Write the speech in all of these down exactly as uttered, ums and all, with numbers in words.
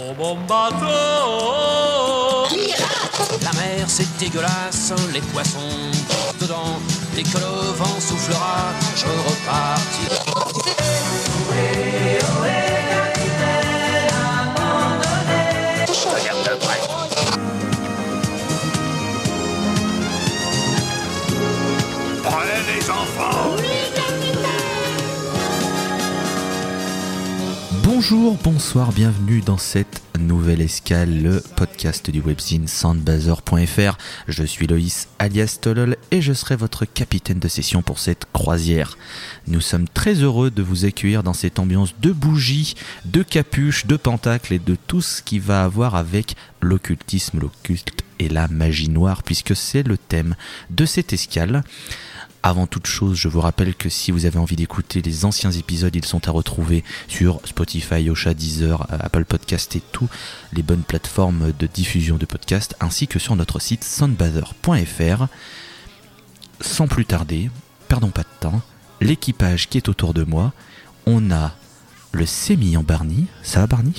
Au bon bateau pirate. La mer c'est dégueulasse, les poissons dedans. Dès que le vent soufflera, je repartirai. Ohé, ohé, capitaine abandonné. Regarde de près. Prenez les enfants. Oui, capitaine. Bonjour, bonsoir, bienvenue dans cette nouvelle escale, le podcast du webzine Soundbather point F R. Je suis Loïs alias Tolol et je serai votre capitaine de session pour cette croisière. Nous sommes très heureux de vous accueillir dans cette ambiance de bougies, de capuches, de pentacles et de tout ce qui va avoir avec l'occultisme, l'occulte et la magie noire puisque c'est le thème de cette escale. Avant toute chose, je vous rappelle que si vous avez envie d'écouter les anciens épisodes, ils sont à retrouver sur Spotify, Yosha, Deezer, Apple Podcast et toutes les bonnes plateformes de diffusion de podcasts, ainsi que sur notre site soundbather point F R. Sans plus tarder, perdons pas de temps, l'équipage qui est autour de moi, on a le sémillant Barny. Ça va Barny ?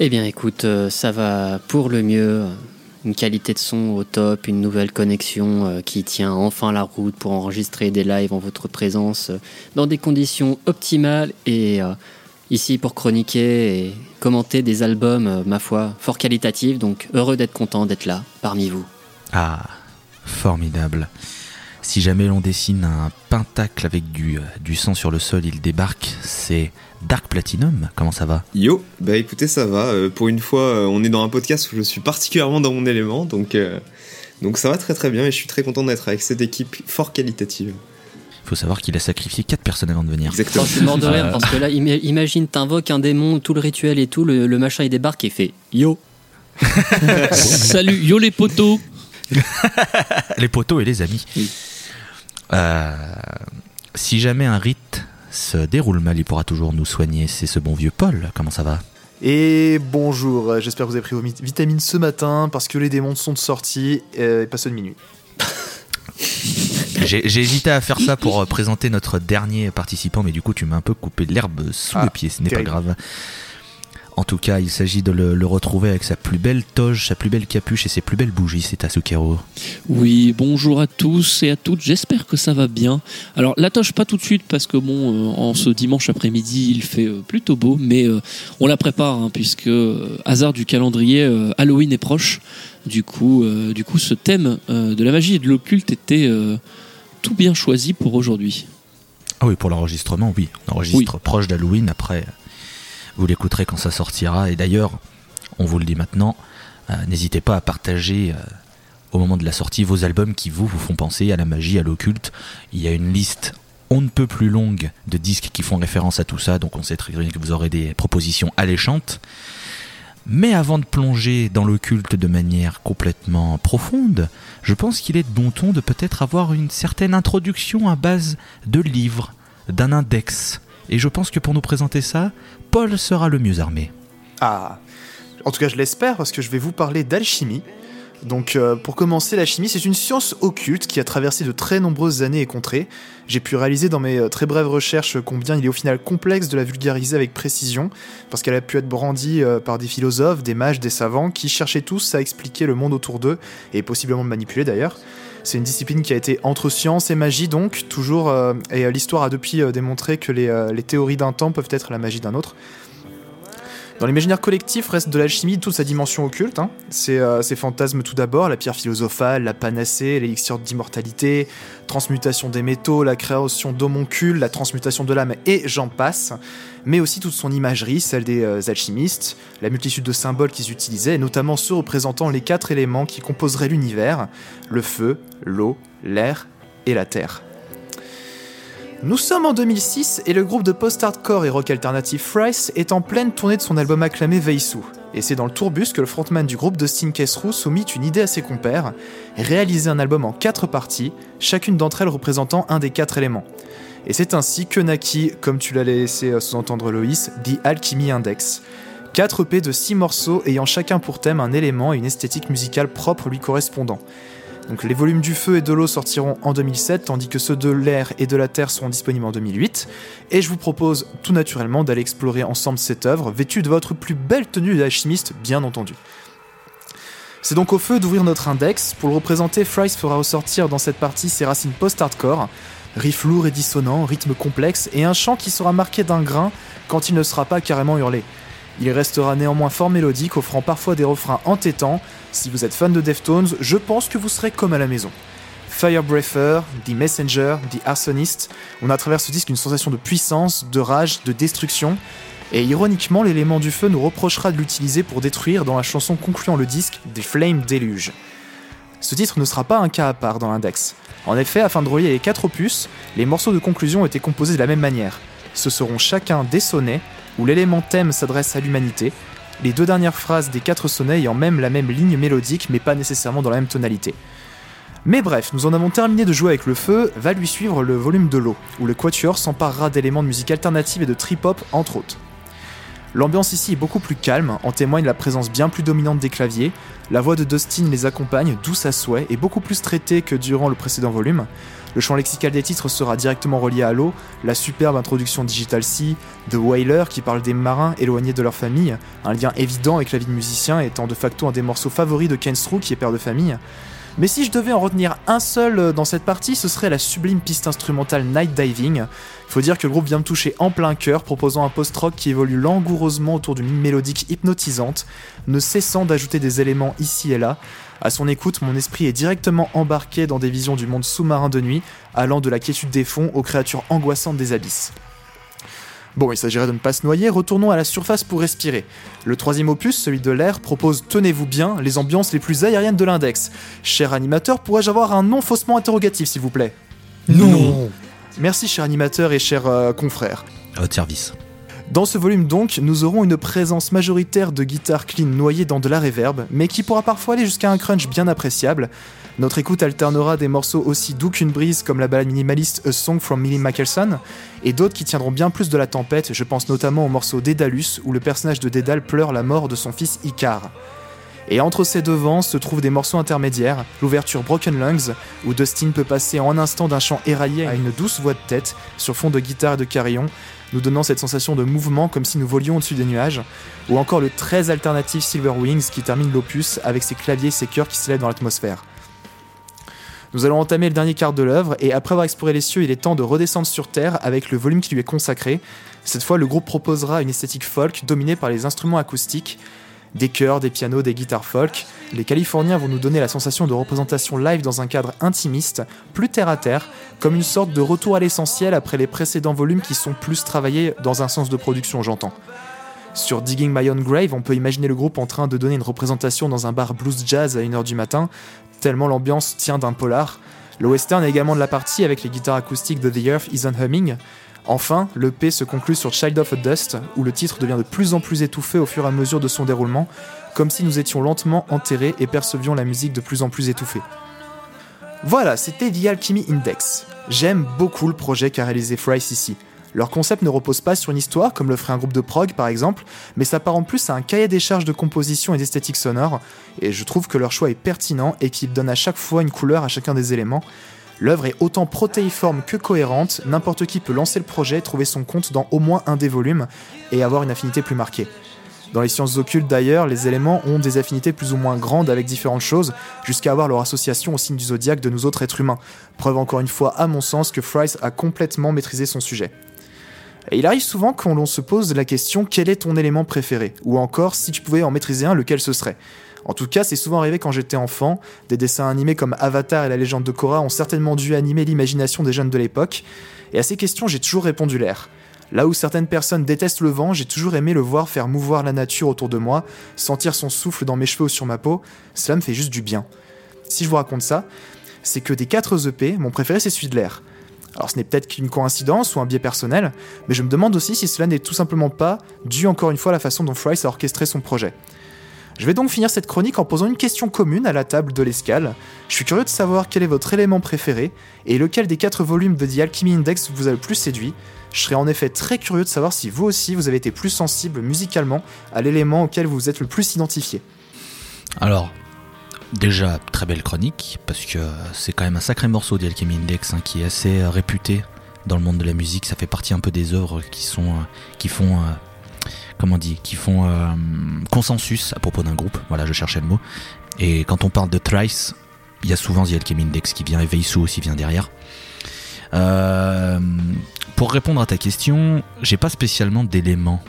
Eh bien écoute, ça va pour le mieux. Une qualité de son au top, une nouvelle connexion qui tient enfin la route pour enregistrer des lives en votre présence dans des conditions optimales et ici pour chroniquer et commenter des albums, ma foi, fort qualitatifs. Donc heureux d'être content d'être là parmi vous. Ah, formidable. Si jamais l'on dessine un pentacle avec du, du sang sur le sol, il débarque, c'est Dark Platinum. Comment ça va ? Yo, bah écoutez, ça va. Euh, pour une fois, euh, on est dans un podcast où je suis particulièrement dans mon élément, donc, euh, donc ça va très très bien et je suis très content d'être avec cette équipe fort qualitative. Il faut savoir qu'il a sacrifié quatre personnes avant de venir. Exactement. Je suis mort de rire parce que là, imagine, t'invoques un démon, tout le rituel et tout, le, le machin il débarque et fait yo. Salut, yo les potos. Les potos et les amis. Oui. Euh, si jamais un rite se déroule mal, il pourra toujours nous soigner. C'est ce bon vieux Paul. Comment ça va ? Et bonjour. J'espère que vous avez pris vos vitamines ce matin parce que les démons sont de sortie euh, et pas ceux de minuit. j'ai, j'ai hésité à faire ça pour présenter notre dernier participant, mais du coup, tu m'as un peu coupé de l'herbe sous ah, le pied. Ce n'est terrible. Pas grave. En tout cas, il s'agit de le, le retrouver avec sa plus belle toge, sa plus belle capuche et ses plus belles bougies, c'est Asukero. Oui, bonjour à tous et à toutes, j'espère que ça va bien. Alors, la toge, pas tout de suite, parce que bon, euh, en ce dimanche après-midi, il fait euh, plutôt beau, mais euh, on la prépare, hein, puisque, euh, hasard du calendrier, euh, Halloween est proche. Du coup, euh, du coup ce thème euh, de la magie et de l'occulte était euh, tout bien choisi pour aujourd'hui. Ah oui, pour l'enregistrement, oui. On enregistre oui. Proche d'Halloween, après... Vous l'écouterez quand ça sortira. Et d'ailleurs, on vous le dit maintenant, euh, n'hésitez pas à partager euh, au moment de la sortie vos albums qui vous, vous font penser à la magie, à l'occulte. Il y a une liste on ne peut plus longue de disques qui font référence à tout ça. Donc on sait très bien que vous aurez des propositions alléchantes. Mais avant de plonger dans l'occulte de manière complètement profonde, je pense qu'il est de bon ton de peut-être avoir une certaine introduction à base de livres, d'un index. Et je pense que pour nous présenter ça, Paul sera le mieux armé. Ah, en tout cas je l'espère parce que je vais vous parler d'alchimie. Donc euh, pour commencer, l'alchimie c'est une science occulte qui a traversé de très nombreuses années et contrées. J'ai pu réaliser dans mes très brèves recherches combien il est au final complexe de la vulgariser avec précision, parce qu'elle a pu être brandie euh, par des philosophes, des mages, des savants qui cherchaient tous à expliquer le monde autour d'eux, et possiblement le manipuler d'ailleurs. C'est une discipline qui a été entre science et magie donc, toujours, euh, et euh, l'histoire a depuis euh, démontré que les, euh, les théories d'un temps peuvent être la magie d'un autre. Dans l'imaginaire collectif reste de l'alchimie toute sa dimension occulte, hein. Ses, euh, ses fantasmes tout d'abord, la pierre philosophale, la panacée, l'élixir d'immortalité, transmutation des métaux, la création d'homoncules, la transmutation de l'âme et j'en passe, mais aussi toute son imagerie, celle des euh, alchimistes, la multitude de symboles qu'ils utilisaient, notamment ceux représentant les quatre éléments qui composeraient l'univers, le feu, l'eau, l'air et la terre. Nous sommes en deux mille six et le groupe de post-hardcore et rock alternatif Thrice est en pleine tournée de son album acclamé Vheissu. Et c'est dans le tourbus que le frontman du groupe Dustin Kensrue soumit une idée à ses compères, réaliser un album en quatre parties, chacune d'entre elles représentant un des quatre éléments. Et c'est ainsi que naquit, comme tu l'as laissé sous-entendre Loïs, The Alchemy Index. Quatre E P de six morceaux ayant chacun pour thème un élément et une esthétique musicale propre lui correspondant. Donc les volumes du feu et de l'eau sortiront en deux mille sept, tandis que ceux de l'air et de la terre seront disponibles en deux mille huit. Et je vous propose tout naturellement d'aller explorer ensemble cette œuvre, vêtue de votre plus belle tenue d'alchimiste, bien entendu. C'est donc au feu d'ouvrir notre index. Pour le représenter, Thrice fera ressortir dans cette partie ses racines post-hardcore, riff lourd et dissonant, rythme complexe, et un chant qui sera marqué d'un grain quand il ne sera pas carrément hurlé. Il restera néanmoins fort mélodique, offrant parfois des refrains entêtants. Si vous êtes fan de Deftones, je pense que vous serez comme à la maison. Firebreather, The Messenger, The Arsonist, on a à travers ce disque une sensation de puissance, de rage, de destruction. Et ironiquement, l'élément du feu nous reprochera de l'utiliser pour détruire dans la chanson concluant le disque des Flames Deluge. Ce titre ne sera pas un cas à part dans l'index. En effet, afin de relier les quatre opus, les morceaux de conclusion ont été composés de la même manière. Ce seront chacun des sonnets, où l'élément thème s'adresse à l'humanité, les deux dernières phrases des quatre sonnets ayant même la même ligne mélodique, mais pas nécessairement dans la même tonalité. Mais bref, nous en avons terminé de jouer avec le feu, va lui suivre le volume de l'eau, où le quatuor s'emparera d'éléments de musique alternative et de trip-hop, entre autres. L'ambiance ici est beaucoup plus calme, en témoigne la présence bien plus dominante des claviers, la voix de Dustin les accompagne, douce à souhait, et beaucoup plus traitée que durant le précédent volume. Le chant lexical des titres sera directement relié à l'eau, la superbe introduction Digital Sea, The Wailer qui parle des marins éloignés de leur famille, un lien évident avec la vie de musicien étant de facto un des morceaux favoris de Kensrue qui est père de famille. Mais si je devais en retenir un seul dans cette partie, ce serait la sublime piste instrumentale Night Diving. Faut dire que le groupe vient me toucher en plein cœur, proposant un post-rock qui évolue langoureusement autour d'une ligne mélodique hypnotisante, ne cessant d'ajouter des éléments ici et là. À son écoute, mon esprit est directement embarqué dans des visions du monde sous-marin de nuit, allant de la quiétude des fonds aux créatures angoissantes des abysses. Bon, il s'agirait de ne pas se noyer, retournons à la surface pour respirer. Le troisième opus, celui de l'air, propose, tenez-vous bien, les ambiances les plus aériennes de l'index. Cher animateur, pourrais-je avoir un nom faussement interrogatif, s'il vous plaît ? Non ! Merci, cher animateur et cher euh, confrère. À votre service. Dans ce volume donc, nous aurons une présence majoritaire de guitares clean noyées dans de la reverb, mais qui pourra parfois aller jusqu'à un crunch bien appréciable. Notre écoute alternera des morceaux aussi doux qu'une brise comme la balade minimaliste A Song from Millie Michelson, et d'autres qui tiendront bien plus de la tempête, je pense notamment au morceau Dédalus où le personnage de Dédale pleure la mort de son fils Icare. Et entre ces deux vents se trouvent des morceaux intermédiaires, l'ouverture Broken Lungs, où Dustin peut passer en un instant d'un chant éraillé à une douce voix de tête, sur fond de guitare et de carillon, nous donnant cette sensation de mouvement comme si nous volions au-dessus des nuages, ou encore le très alternatif Silver Wings qui termine l'opus avec ses claviers et ses chœurs qui s'élèvent dans l'atmosphère. Nous allons entamer le dernier quart de l'œuvre, et après avoir exploré les cieux, il est temps de redescendre sur Terre avec le volume qui lui est consacré. Cette fois, le groupe proposera une esthétique folk dominée par les instruments acoustiques, des chœurs, des pianos, des guitares folk. Les Californiens vont nous donner la sensation de représentation live dans un cadre intimiste, plus terre-à-terre, comme une sorte de retour à l'essentiel après les précédents volumes qui sont plus travaillés dans un sens de production, j'entends. Sur Digging My Own Grave, on peut imaginer le groupe en train de donner une représentation dans un bar blues jazz à une heure du matin, tellement l'ambiance tient d'un polar. Le western est également de la partie avec les guitares acoustiques de The Earth Isn't Humming. Enfin, l'E P se conclut sur Child of a Dust, où le titre devient de plus en plus étouffé au fur et à mesure de son déroulement, comme si nous étions lentement enterrés et percevions la musique de plus en plus étouffée. Voilà, c'était The Alchemy Index. J'aime beaucoup le projet qu'a réalisé Thrice ici. Leur concept ne repose pas sur une histoire, comme le ferait un groupe de prog par exemple, mais s'apparente en plus à un cahier des charges de composition et d'esthétique sonore, et je trouve que leur choix est pertinent et qu'il donne à chaque fois une couleur à chacun des éléments. L'œuvre est autant protéiforme que cohérente, n'importe qui peut lancer le projet, trouver son compte dans au moins un des volumes, et avoir une affinité plus marquée. Dans les sciences occultes d'ailleurs, les éléments ont des affinités plus ou moins grandes avec différentes choses, jusqu'à avoir leur association au signe du zodiaque de nous autres êtres humains. Preuve encore une fois à mon sens que Thrice a complètement maîtrisé son sujet. Et il arrive souvent quand l'on se pose la question « Quel est ton élément préféré ?» ou encore « Si tu pouvais en maîtriser un, lequel ce serait ?» En tout cas, c'est souvent arrivé quand j'étais enfant. Des dessins animés comme Avatar et la légende de Korra ont certainement dû animer l'imagination des jeunes de l'époque, et à ces questions, j'ai toujours répondu l'air. Là où certaines personnes détestent le vent, j'ai toujours aimé le voir faire mouvoir la nature autour de moi, sentir son souffle dans mes cheveux ou sur ma peau, cela me fait juste du bien. Si je vous raconte ça, c'est que des quatre E P, mon préféré c'est celui de l'air. Alors ce n'est peut-être qu'une coïncidence ou un biais personnel, mais je me demande aussi si cela n'est tout simplement pas dû encore une fois à la façon dont Thrice a orchestré son projet. Je vais donc finir cette chronique en posant une question commune à la table de l'escale. Je suis curieux de savoir quel est votre élément préféré, et lequel des quatre volumes de The Alchemy Index vous a le plus séduit. Je serais en effet très curieux de savoir si vous aussi vous avez été plus sensible musicalement à l'élément auquel vous vous êtes le plus identifié. Alors, Déjà, très belle chronique, parce que c'est quand même un sacré morceau The Alchemy Index, hein, qui est assez euh, réputé dans le monde de la musique. Ça fait partie un peu des œuvres qui sont, euh, qui font, euh, comment on dit, qui font euh, consensus à propos d'un groupe. Voilà, je cherchais le mot. Et quand on parle de Thrice, il y a souvent The Alchemy Index qui vient, et Vheissu aussi vient derrière. Euh, pour répondre à ta question, j'ai pas spécialement d'éléments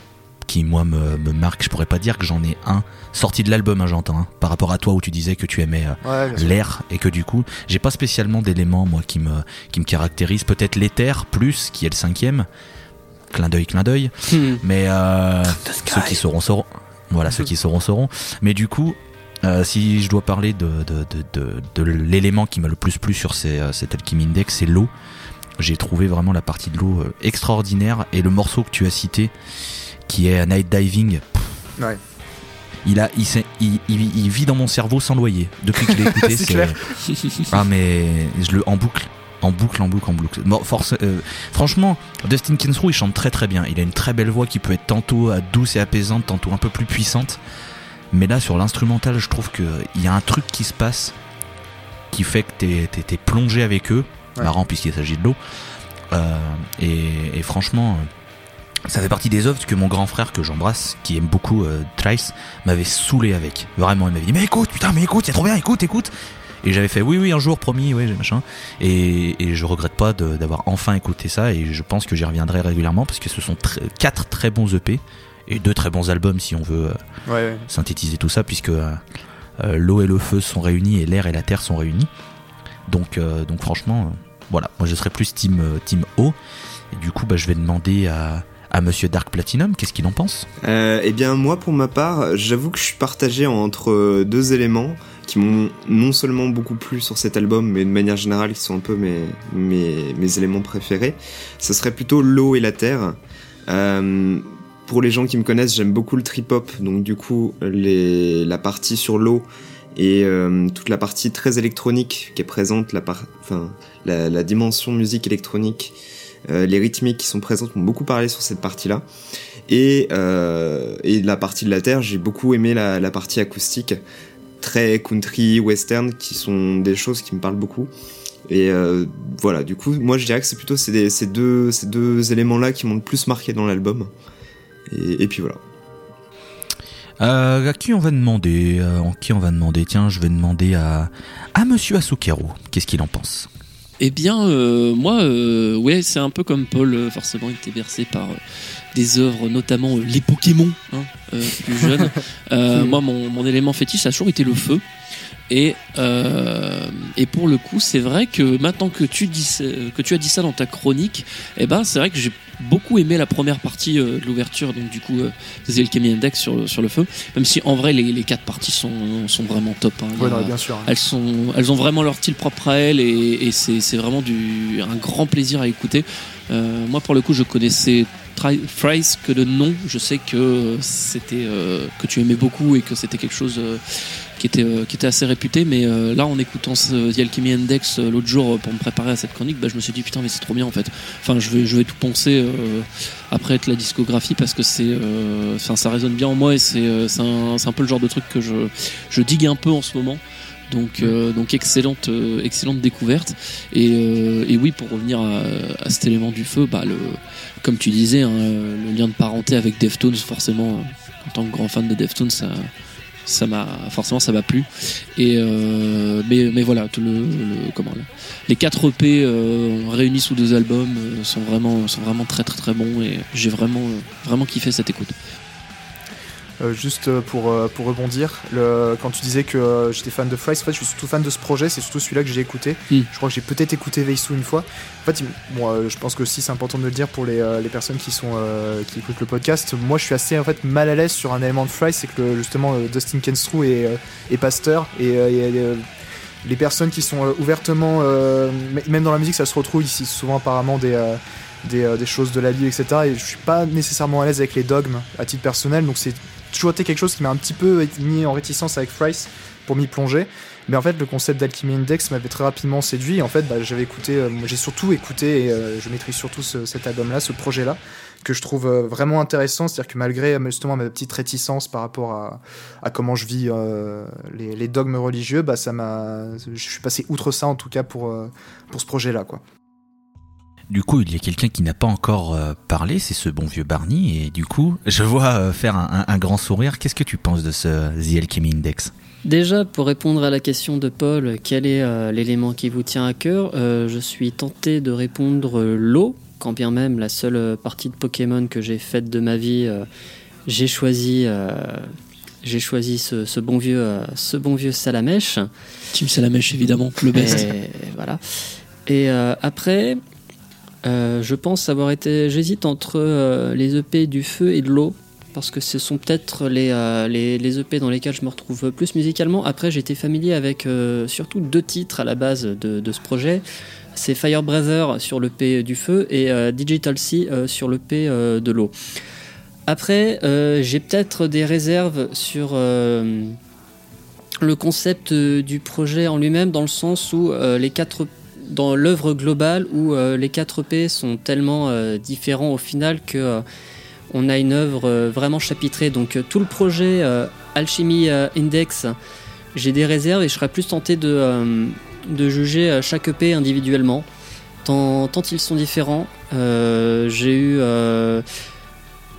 qui moi me, me marque. Je pourrais pas dire que j'en ai un sorti de l'album, hein, j'entends, hein, par rapport à toi où tu disais que tu aimais euh, ouais, l'air, et que du coup j'ai pas spécialement d'éléments moi qui me, qui me caractérise. Peut-être l'éther plus, qui est le cinquième, clin d'œil clin d'œil hmm. mais euh, ceux qui sauront sauront, voilà, ceux qui sauront sauront. Mais du coup euh, si je dois parler de, de, de, de, de l'élément qui m'a le plus plu sur ces, euh, cet Alchemy Index, c'est l'eau. J'ai trouvé vraiment la partie de l'eau euh, extraordinaire, et le morceau que tu as cité qui est Night Diving. Ouais. Il a, il, il, il, il vit dans mon cerveau sans loyer depuis que je l'ai écouté. c'est, c'est clair. Ah mais je le en boucle, en boucle, en boucle, en boucle. Bon, force. Euh, franchement, Dustin Kensrue, il chante très très bien. Il a une très belle voix qui peut être tantôt douce et apaisante, tantôt un peu plus puissante. Mais là, sur l'instrumental, je trouve que il y a un truc qui se passe qui fait que t'es, t'es, t'es plongé avec eux. Ouais. Marrant puisqu'il s'agit de l'eau. Euh, et, et franchement. Ça fait partie des œuvres que mon grand frère, que j'embrasse, qui aime beaucoup euh, Thrice, m'avait saoulé avec. Vraiment, il m'avait dit « Mais écoute, putain, mais écoute, c'est trop bien, écoute, écoute !» Et j'avais fait « Oui, oui, un jour, promis, oui, machin. » Et, et je regrette pas de, d'avoir enfin écouté ça, et je pense que j'y reviendrai régulièrement, parce que ce sont tr- quatre très bons E P, et deux très bons albums, si on veut euh, ouais, ouais. synthétiser tout ça, puisque euh, euh, l'eau et le feu sont réunis, et l'air et la terre sont réunis. Donc, euh, donc franchement, euh, voilà, moi je serais plus team, team O, et du coup, bah, je vais demander à... à Monsieur Dark Platinum, qu'est-ce qu'il en pense ? euh, Eh bien moi pour ma part, j'avoue que je suis partagé entre deux éléments qui m'ont non seulement beaucoup plu sur cet album, mais de manière générale qui sont un peu mes, mes, mes éléments préférés. Ce serait plutôt l'eau et la terre. Euh, pour les gens qui me connaissent, j'aime beaucoup le trip-hop, donc du coup les, la partie sur l'eau et euh, toute la partie très électronique qui est présente, la, par, enfin, la, la dimension musique électronique. Euh, les rythmiques qui sont présentes m'ont beaucoup parlé sur cette partie-là, et euh, et la partie de la terre, j'ai beaucoup aimé la, la partie acoustique, très country, western, qui sont des choses qui me parlent beaucoup. Et euh, voilà, du coup, moi je dirais que c'est plutôt ces, des, ces deux ces deux éléments-là qui m'ont le plus marqué dans l'album. Et, et puis voilà. Euh, à qui on va demander euh, En qui on va demander Tiens, je vais demander à à Monsieur Asukero. Qu'est-ce qu'il en pense ? Eh bien, euh, moi, euh, ouais, c'est un peu comme Paul, euh, forcément, il était bercé par euh, des œuvres, notamment euh, les Pokémon, hein, euh, plus jeune. Euh, moi, mon, mon élément fétiche, ça a toujours été le feu. Et, euh, et pour le coup, c'est vrai que maintenant que tu, dis, euh, que tu as dit ça dans ta chronique, eh ben, c'est vrai que j'ai beaucoup aimé la première partie euh, de l'ouverture, donc du coup, euh, The Alchemy Index sur, sur le feu, même si en vrai, les, les quatre parties sont, sont vraiment top. Hein, ouais, là, bien sûr, hein. Elles, sont, elles ont vraiment leur style propre à elles, et, et c'est, c'est vraiment du, un grand plaisir à écouter. Euh, moi, pour le coup, je connaissais Thrice que de nom. Je sais que, c'était, euh, que tu aimais beaucoup et que c'était quelque chose... Euh, Qui était, euh, qui était assez réputé, mais euh, là en écoutant ce, The Alchemy Index euh, l'autre jour euh, pour me préparer à cette chronique, bah, je me suis dit putain mais c'est trop bien en fait, enfin je vais, je vais tout poncer euh, après être la discographie, parce que c'est, euh, enfin, ça résonne bien en moi, et c'est, euh, c'est, un, c'est un peu le genre de truc que je, je digue un peu en ce moment. Donc, euh, donc excellente, euh, excellente découverte. Et, euh, et oui, pour revenir à, à cet élément du feu, bah, le, comme tu disais, hein, le lien de parenté avec Deftones, forcément, en tant que grand fan de Deftones, ça... ça m'a forcément ça m'a plu et euh, mais mais voilà tout le, le comment là, les quatre E P euh, réunis sous deux albums euh, sont vraiment sont vraiment très très très bons, et j'ai vraiment euh, vraiment kiffé cette écoute. Euh, juste pour euh, pour rebondir, le, quand tu disais que euh, j'étais fan de Thrice, en fait je suis surtout fan de ce projet, c'est surtout celui-là que j'ai écouté. Mm. Je crois que j'ai peut-être écouté Vheissu une fois. En fait, bon, euh, je pense que aussi c'est important de le dire pour les euh, les personnes qui sont euh, qui écoutent le podcast. Moi, je suis assez en fait mal à l'aise sur un élément de Thrice, c'est que le, justement euh, Dustin Kensrue est euh, est pasteur, et, euh, et euh, les personnes qui sont euh, ouvertement euh, même dans la musique, ça se retrouve ici souvent apparemment des euh, des euh, des choses de la vie, et cetera. Et je suis pas nécessairement à l'aise avec les dogmes à titre personnel, donc c'est toujours été quelque chose qui m'a un petit peu mis en réticence avec Thrice pour m'y plonger. mais en fait le concept d'Alchemy Index m'avait très rapidement séduit, et en fait bah, j'avais écouté, euh, j'ai surtout écouté, et euh, je maîtrise surtout ce, cet album là, ce projet là, que je trouve euh, vraiment intéressant, c'est-à-dire que malgré justement ma petite réticence par rapport à, à comment je vis euh, les, les dogmes religieux, bah, ça m'a, je suis passé outre ça en tout cas pour, euh, pour ce projet là quoi. Du coup, il y a quelqu'un qui n'a pas encore parlé, c'est ce bon vieux Barny, et du coup, je vois faire un, un, un grand sourire. Qu'est-ce que tu penses de ce The Alchemy Index ? Déjà, pour répondre à la question de Paul, quel est euh, l'élément qui vous tient à cœur ? euh, Je suis tenté de répondre euh, l'eau, quand bien même la seule partie de Pokémon que j'ai faite de ma vie, euh, j'ai choisi... Euh, J'ai choisi ce, ce, bon vieux, euh, ce bon vieux Salamèche. Team Salamèche, évidemment, le best. Et, voilà. Et euh, après... Euh, je pense avoir été... J'hésite entre euh, les E P du feu et de l'eau, parce que ce sont peut-être les, euh, les, les E P dans lesquels je me retrouve plus musicalement. Après, j'étais familier avec euh, surtout deux titres à la base de, de ce projet. C'est Fire Breather sur l'E P du feu et euh, Digital Sea euh, sur l'E P euh, de l'eau. Après, euh, j'ai peut-être des réserves sur... Euh, le concept du projet en lui-même, dans le sens où euh, les quatre dans l'œuvre globale, où euh, les quatre E P sont tellement euh, différents au final que euh, on a une œuvre euh, vraiment chapitrée. Donc euh, tout le projet euh, Alchemy euh, Index, j'ai des réserves et je serais plus tenté de, euh, de juger chaque E P individuellement, tant, tant ils sont différents. Euh, j'ai eu euh,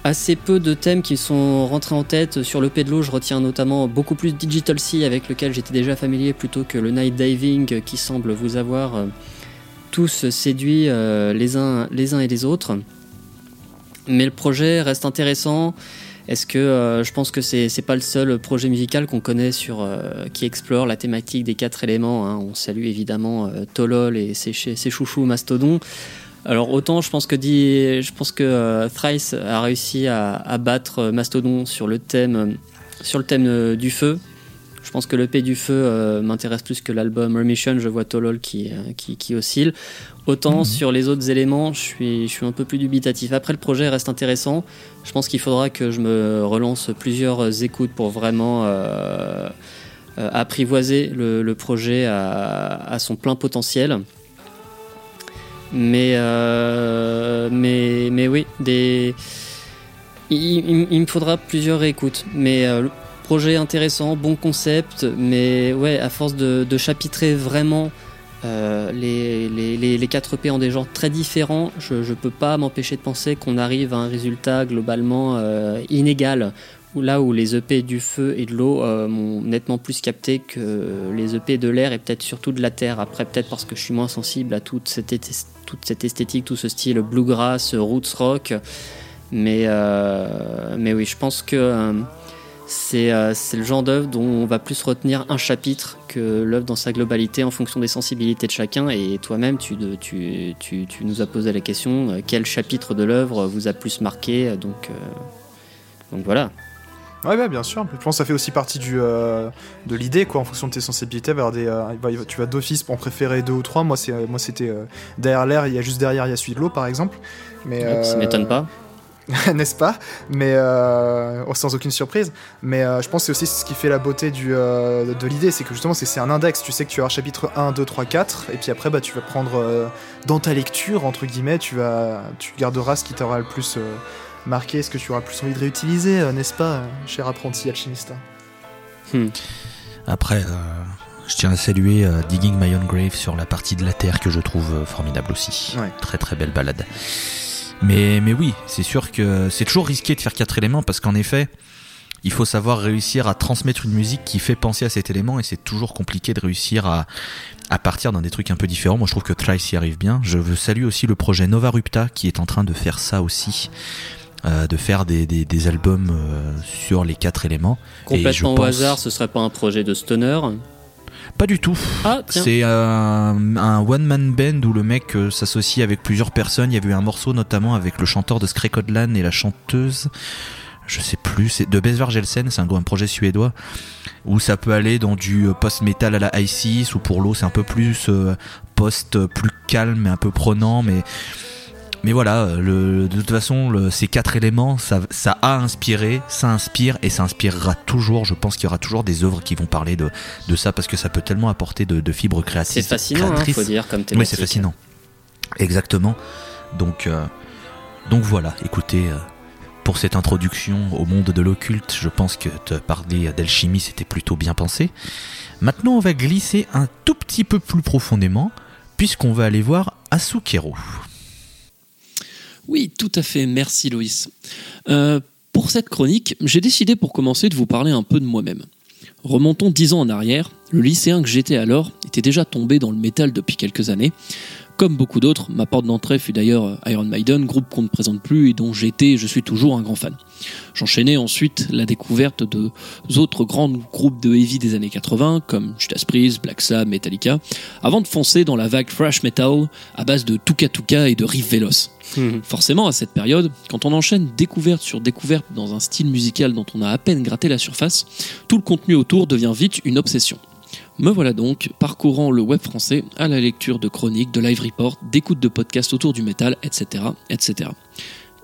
assez peu de thèmes qui sont rentrés en tête. Sur l'E P de l'eau, je retiens notamment beaucoup plus Digital Sea, avec lequel j'étais déjà familier, plutôt que le Night Diving, qui semble vous avoir euh, tous séduits euh, les uns, les uns et les autres. Mais le projet reste intéressant. Est-ce que euh, je pense que c'est, c'est pas le seul projet musical qu'on connaît sur, euh, qui explore la thématique des quatre éléments, hein. On salue évidemment euh, Tolol et ses, ses chouchous Mastodon. Alors autant je pense que, je pense que euh, Thrice a réussi à, à battre Mastodon sur le thème, sur le thème euh, du feu. Je pense que l'E P du feu euh, m'intéresse plus que l'album Remission. Je vois Tolol qui, qui, qui oscille. Autant mmh. sur les autres éléments, je suis, je suis un peu plus dubitatif. Après, le projet reste intéressant. Je pense qu'il faudra que je me relance plusieurs écoutes pour vraiment euh, euh, apprivoiser le, le projet à, à son plein potentiel. Mais, euh, mais, mais oui, des... il, il, il me faudra plusieurs réécoutes. Mais euh, le projet intéressant, bon concept, mais ouais, à force de, de chapitrer vraiment euh, les, les, les, les quatre E P en des genres très différents, je ne peux pas m'empêcher de penser qu'on arrive à un résultat globalement euh, inégal, là où les E P du feu et de l'eau euh, m'ont nettement plus capté que les E P de l'air et peut-être surtout de la terre. Après, peut-être parce que je suis moins sensible à toute cette, esth- toute cette esthétique, tout ce style bluegrass, roots rock, mais, euh, mais oui, je pense que euh, c'est, euh, c'est le genre d'œuvre dont on va plus retenir un chapitre que l'œuvre dans sa globalité, en fonction des sensibilités de chacun. Et toi-même, tu, de, tu, tu, tu nous as posé la question, euh, quel chapitre de l'œuvre vous a plus marqué, donc, euh, donc voilà. Ouais, bah, bien sûr. Je pense que ça fait aussi partie du, euh, de l'idée, quoi. En fonction de tes sensibilités, bah, des, euh, bah, tu vas d'office en préférer deux ou trois. Moi, c'est, euh, moi c'était euh, derrière l'air, il y a juste derrière, il y a celui de l'eau, par exemple. Mais, euh, ça m'étonne pas. N'est-ce pas ? Mais euh, oh, sans aucune surprise. Mais euh, je pense que c'est aussi ce qui fait la beauté du, euh, de l'idée, c'est que justement, c'est, c'est un index. Tu sais que tu as un chapitre un, deux, trois, quatre, et puis après, bah, tu vas prendre euh, dans ta lecture, entre guillemets, tu, vas, tu garderas ce qui t'aura le plus... Euh, marqué, ce que tu auras plus envie de réutiliser, euh, n'est-ce pas, euh, cher apprenti alchimiste. hmm. Après, euh, je tiens à saluer euh, Digging My Own Grave sur la partie de la terre, que je trouve euh, formidable aussi. Ouais. Très très belle balade. Mais, mais oui, c'est sûr que c'est toujours risqué de faire quatre éléments, parce qu'en effet, il faut savoir réussir à transmettre une musique qui fait penser à cet élément, et c'est toujours compliqué de réussir à, à partir dans des trucs un peu différents. Moi, je trouve que Thrice y arrive bien. Je veux saluer aussi le projet Nova Rupta, qui est en train de faire ça aussi. Euh, de faire des, des, des albums euh, sur les quatre éléments. Complètement, et je pense... au hasard, ce serait pas un projet de stoner ? Pas du tout. Ah, tiens. C'est euh, un one-man band où le mec euh, s'associe avec plusieurs personnes. Il y avait eu un morceau notamment avec le chanteur de Skrekodlan et la chanteuse, je sais plus, c'est de Besvar Jelsen, c'est un, un projet suédois, où ça peut aller dans du post-metal à la Isis, ou pour l'eau, c'est un peu plus euh, post, plus calme et un peu prenant, mais... Mais voilà, le, de toute façon, le, ces quatre éléments, ça, ça a inspiré, ça inspire et ça inspirera toujours. Je pense qu'il y aura toujours des œuvres qui vont parler de, de ça parce que ça peut tellement apporter de, de fibres créatives. C'est fascinant, il hein, faut dire, comme thématique. Oui, c'est fascinant. Exactement. Donc, euh, donc voilà, écoutez, euh, pour cette introduction au monde de l'occulte, je pense que te parler d'alchimie, c'était plutôt bien pensé. Maintenant, on va glisser un tout petit peu plus profondément puisqu'on va aller voir Asukero. Oui, tout à fait. Merci, Loïs. Euh, pour cette chronique, j'ai décidé pour commencer de vous parler un peu de moi-même. Remontons dix ans en arrière, le lycéen que j'étais alors était déjà tombé dans le métal depuis quelques années. Comme beaucoup d'autres, ma porte d'entrée fut d'ailleurs Iron Maiden, groupe qu'on ne présente plus et dont j'étais et je suis toujours un grand fan. J'enchaînais ensuite la découverte de autres grands groupes de heavy des années quatre-vingts, comme Judas Priest, Black Sabbath, Metallica, avant de foncer dans la vague thrash metal à base de Tuka Tuka et de riffs véloces. Mmh. Forcément, à cette période, quand on enchaîne découverte sur découverte dans un style musical dont on a à peine gratté la surface, tout le contenu autour devient vite une obsession. Me voilà donc parcourant le web français à la lecture de chroniques, de live reports, d'écoutes de podcasts autour du métal, et cetera, et cetera.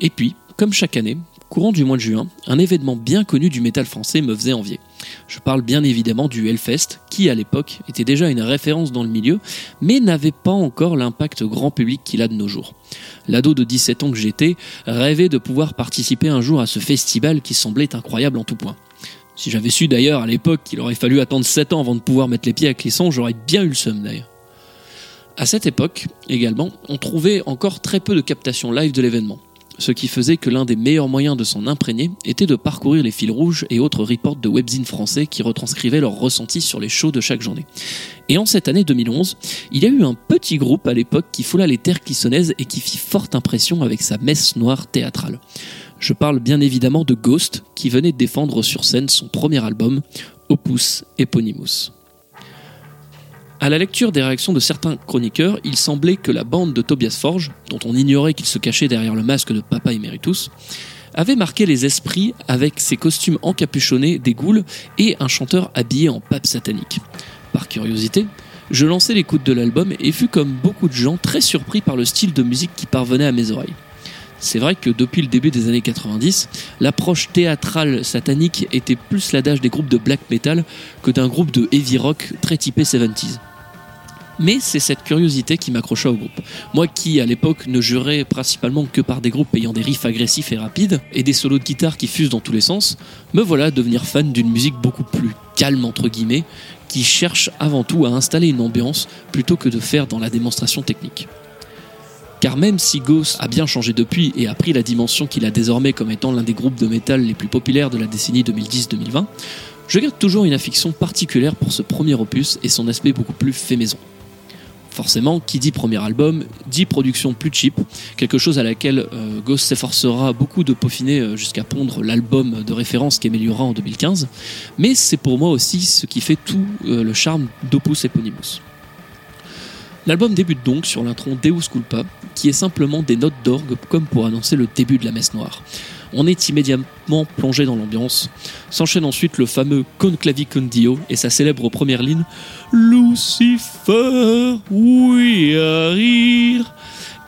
Et puis, comme chaque année, courant du mois de juin, un événement bien connu du métal français me faisait envier. Je parle bien évidemment du Hellfest, qui à l'époque était déjà une référence dans le milieu, mais n'avait pas encore l'impact grand public qu'il a de nos jours. L'ado de dix-sept ans que j'étais rêvait de pouvoir participer un jour à ce festival qui semblait incroyable en tout point. Si j'avais su d'ailleurs à l'époque qu'il aurait fallu attendre sept ans avant de pouvoir mettre les pieds à Clisson, j'aurais bien eu le seum d'ailleurs. À cette époque, également, on trouvait encore très peu de captations live de l'événement, ce qui faisait que l'un des meilleurs moyens de s'en imprégner était de parcourir les fils rouges et autres reports de webzines français qui retranscrivaient leurs ressentis sur les shows de chaque journée. Et en cette année deux mille onze, il y a eu un petit groupe à l'époque qui foula les terres clissonnaises et qui fit forte impression avec sa messe noire théâtrale. Je parle bien évidemment de Ghost, qui venait de défendre sur scène son premier album, Opus Eponymous. À la lecture des réactions de certains chroniqueurs, il semblait que la bande de Tobias Forge, dont on ignorait qu'il se cachait derrière le masque de Papa Emeritus, avait marqué les esprits avec ses costumes encapuchonnés des ghouls et un chanteur habillé en pape satanique. Par curiosité, je lançai l'écoute de l'album et fus comme beaucoup de gens très surpris par le style de musique qui parvenait à mes oreilles. C'est vrai que depuis le début des années quatre-vingt-dix, l'approche théâtrale satanique était plus l'adage des groupes de black metal que d'un groupe de heavy rock très typé soixante-dix. Mais c'est cette curiosité qui m'accrocha au groupe. Moi qui, à l'époque, ne jurais principalement que par des groupes ayant des riffs agressifs et rapides et des solos de guitare qui fusent dans tous les sens, me voilà à devenir fan d'une musique beaucoup plus calme entre guillemets, qui cherche avant tout à installer une ambiance plutôt que de faire dans la démonstration technique. Car même si Ghost a bien changé depuis et a pris la dimension qu'il a désormais comme étant l'un des groupes de métal les plus populaires de la décennie deux mille dix deux mille vingt, je garde toujours une affection particulière pour ce premier opus et son aspect beaucoup plus fait maison. Forcément, qui dit premier album, dit production plus cheap, quelque chose à laquelle euh, Ghost s'efforcera beaucoup de peaufiner jusqu'à pondre l'album de référence qui est Meliora en deux mille quinze, mais c'est pour moi aussi ce qui fait tout euh, le charme d'Opus Eponymous. L'album débute donc sur l'intron Deus Culpa, qui est simplement des notes d'orgue comme pour annoncer le début de la messe noire. On est immédiatement plongé dans l'ambiance. S'enchaîne ensuite le fameux Con Clavi Con Dio et sa célèbre première ligne Lucifer, we are here,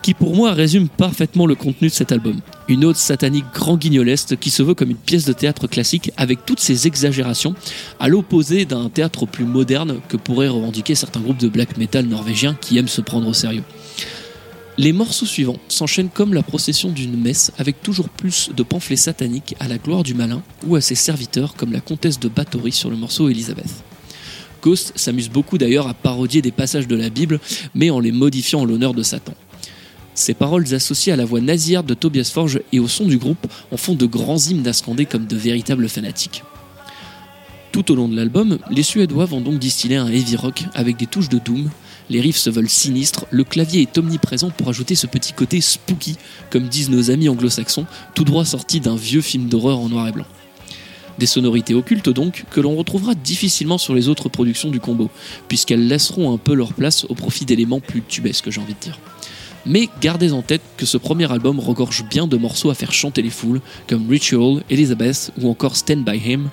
qui pour moi résume parfaitement le contenu de cet album. Une ode satanique grand guignoleste qui se veut comme une pièce de théâtre classique avec toutes ses exagérations, à l'opposé d'un théâtre plus moderne que pourraient revendiquer certains groupes de black metal norvégiens qui aiment se prendre au sérieux. Les morceaux suivants s'enchaînent comme la procession d'une messe avec toujours plus de pamphlets sataniques à la gloire du malin ou à ses serviteurs comme la comtesse de Bathory sur le morceau Elizabeth. Ghost s'amuse beaucoup d'ailleurs à parodier des passages de la Bible mais en les modifiant en l'honneur de Satan. Ces paroles associées à la voix nasillarde de Tobias Forge et au son du groupe en font de grands hymnes à scander comme de véritables fanatiques. Tout au long de l'album, les Suédois vont donc distiller un heavy rock avec des touches de doom, les riffs se veulent sinistres, le clavier est omniprésent pour ajouter ce petit côté spooky, comme disent nos amis anglo-saxons, tout droit sorti d'un vieux film d'horreur en noir et blanc. Des sonorités occultes donc, que l'on retrouvera difficilement sur les autres productions du combo, puisqu'elles laisseront un peu leur place au profit d'éléments plus tubesques, j'ai envie de dire. Mais gardez en tête que ce premier album regorge bien de morceaux à faire chanter les foules, comme Ritual, Elizabeth ou encore Stand By Him.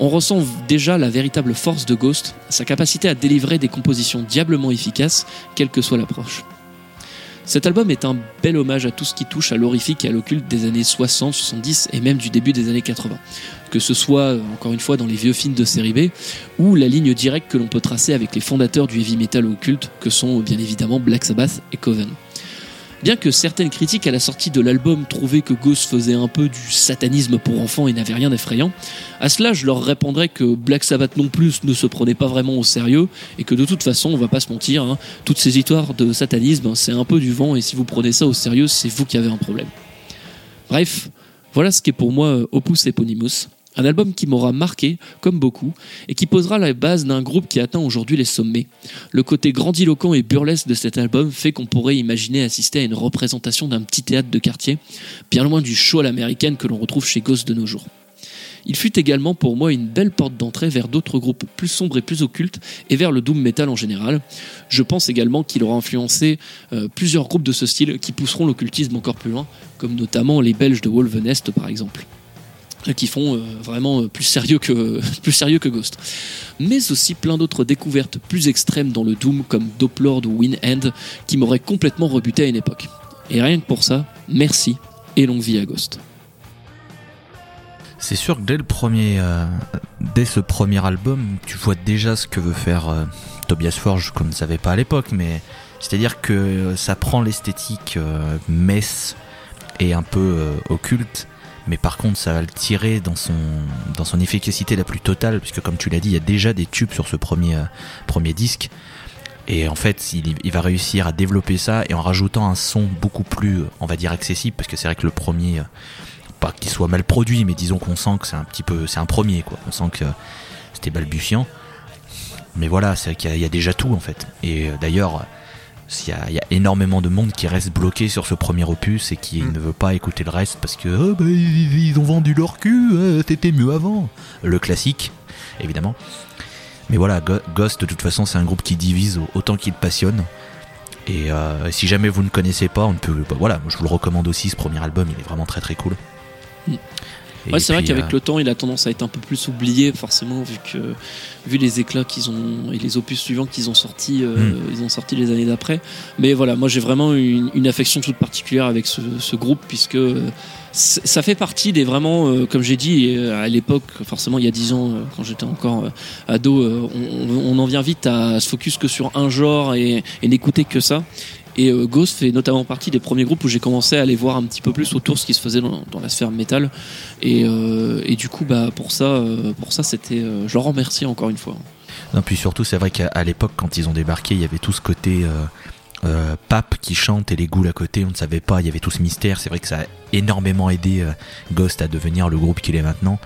On ressent déjà la véritable force de Ghost, sa capacité à délivrer des compositions diablement efficaces, quelle que soit l'approche. Cet album est un bel hommage à tout ce qui touche à l'horrifique et à l'occulte des années soixante, soixante-dix et même du début des années quatre-vingts. Que ce soit, encore une fois, dans les vieux films de série B, ou la ligne directe que l'on peut tracer avec les fondateurs du heavy metal occulte, que sont bien évidemment Black Sabbath et Coven. Bien que certaines critiques à la sortie de l'album trouvaient que Ghost faisait un peu du satanisme pour enfants et n'avait rien d'effrayant, à cela je leur répondrais que Black Sabbath non plus ne se prenait pas vraiment au sérieux et que de toute façon, on va pas se mentir, hein, toutes ces histoires de satanisme, c'est un peu du vent et si vous prenez ça au sérieux, c'est vous qui avez un problème. Bref, voilà ce qu'est pour moi Opus Eponymous. Un album qui m'aura marqué, comme beaucoup, et qui posera la base d'un groupe qui atteint aujourd'hui les sommets. Le côté grandiloquent et burlesque de cet album fait qu'on pourrait imaginer assister à une représentation d'un petit théâtre de quartier, bien loin du show à l'américaine que l'on retrouve chez Ghost de nos jours. Il fut également pour moi une belle porte d'entrée vers d'autres groupes plus sombres et plus occultes, et vers le doom metal en général. Je pense également qu'il aura influencé euh, plusieurs groupes de ce style qui pousseront l'occultisme encore plus loin, comme notamment les Belges de Wolvenest par exemple, qui font euh, vraiment euh, plus sérieux que euh, plus sérieux que Ghost, mais aussi plein d'autres découvertes plus extrêmes dans le doom comme Doplord ou Windhand qui m'auraient complètement rebuté à une époque. Et rien que pour ça, merci et longue vie à Ghost. C'est sûr que dès le premier, euh, dès ce premier album, tu vois déjà ce que veut faire euh, Tobias Forge qu'on ne savait pas à l'époque, mais c'est-à-dire que euh, ça prend l'esthétique euh, messe et un peu euh, occulte. Mais par contre, ça va le tirer dans son, dans son efficacité la plus totale, puisque comme tu l'as dit, il y a déjà des tubes sur ce premier, euh, premier disque. Et en fait, il, il va réussir à développer ça et en rajoutant un son beaucoup plus, on va dire, accessible, parce que c'est vrai que le premier, euh, pas qu'il soit mal produit, mais disons qu'on sent que c'est un petit peu, c'est un premier, quoi. On sent que euh, c'était balbutiant. Mais voilà, c'est vrai qu'il y a, il y a déjà tout, en fait. Et euh, d'ailleurs, Il y, a, il y a énormément de monde qui reste bloqué sur ce premier opus et qui mmh. ne veut pas écouter le reste parce que oh bah, ils, ils ont vendu leur cul, euh, c'était mieux avant. Le classique, évidemment. Mais voilà, Ghost, de toute façon, c'est un groupe qui divise autant qu'il passionne. Et euh, si jamais vous ne connaissez pas, on peut, bah, voilà, je vous le recommande aussi, ce premier album, il est vraiment très très cool. Mmh. Ouais, c'est puis, vrai qu'avec euh... le temps, il a tendance à être un peu plus oublié, forcément, vu que vu les éclats qu'ils ont et les opus suivants qu'ils ont sortis, euh, mmh. ils ont sorti les années d'après. Mais voilà, moi j'ai vraiment une, une affection toute particulière avec ce, ce groupe, puisque euh, ça fait partie des vraiment, euh, comme j'ai dit euh, à l'époque, forcément il y a dix ans, euh, quand j'étais encore euh, ado, euh, on, on en vient vite à se focus que sur un genre et, et n'écouter que ça. Et Ghost fait notamment partie des premiers groupes où j'ai commencé à aller voir un petit peu plus autour ce qui se faisait dans, dans la sphère métal. Et, euh, et du coup, bah, pour ça, euh, pour ça c'était, euh, je leur remercie encore une fois. Non, puis surtout, c'est vrai qu'à l'époque, quand ils ont débarqué, il y avait tout ce côté euh, euh, pape qui chante et les ghouls à côté, on ne savait pas, il y avait tout ce mystère. C'est vrai que ça a énormément aidé euh, Ghost à devenir le groupe qu'il est maintenant.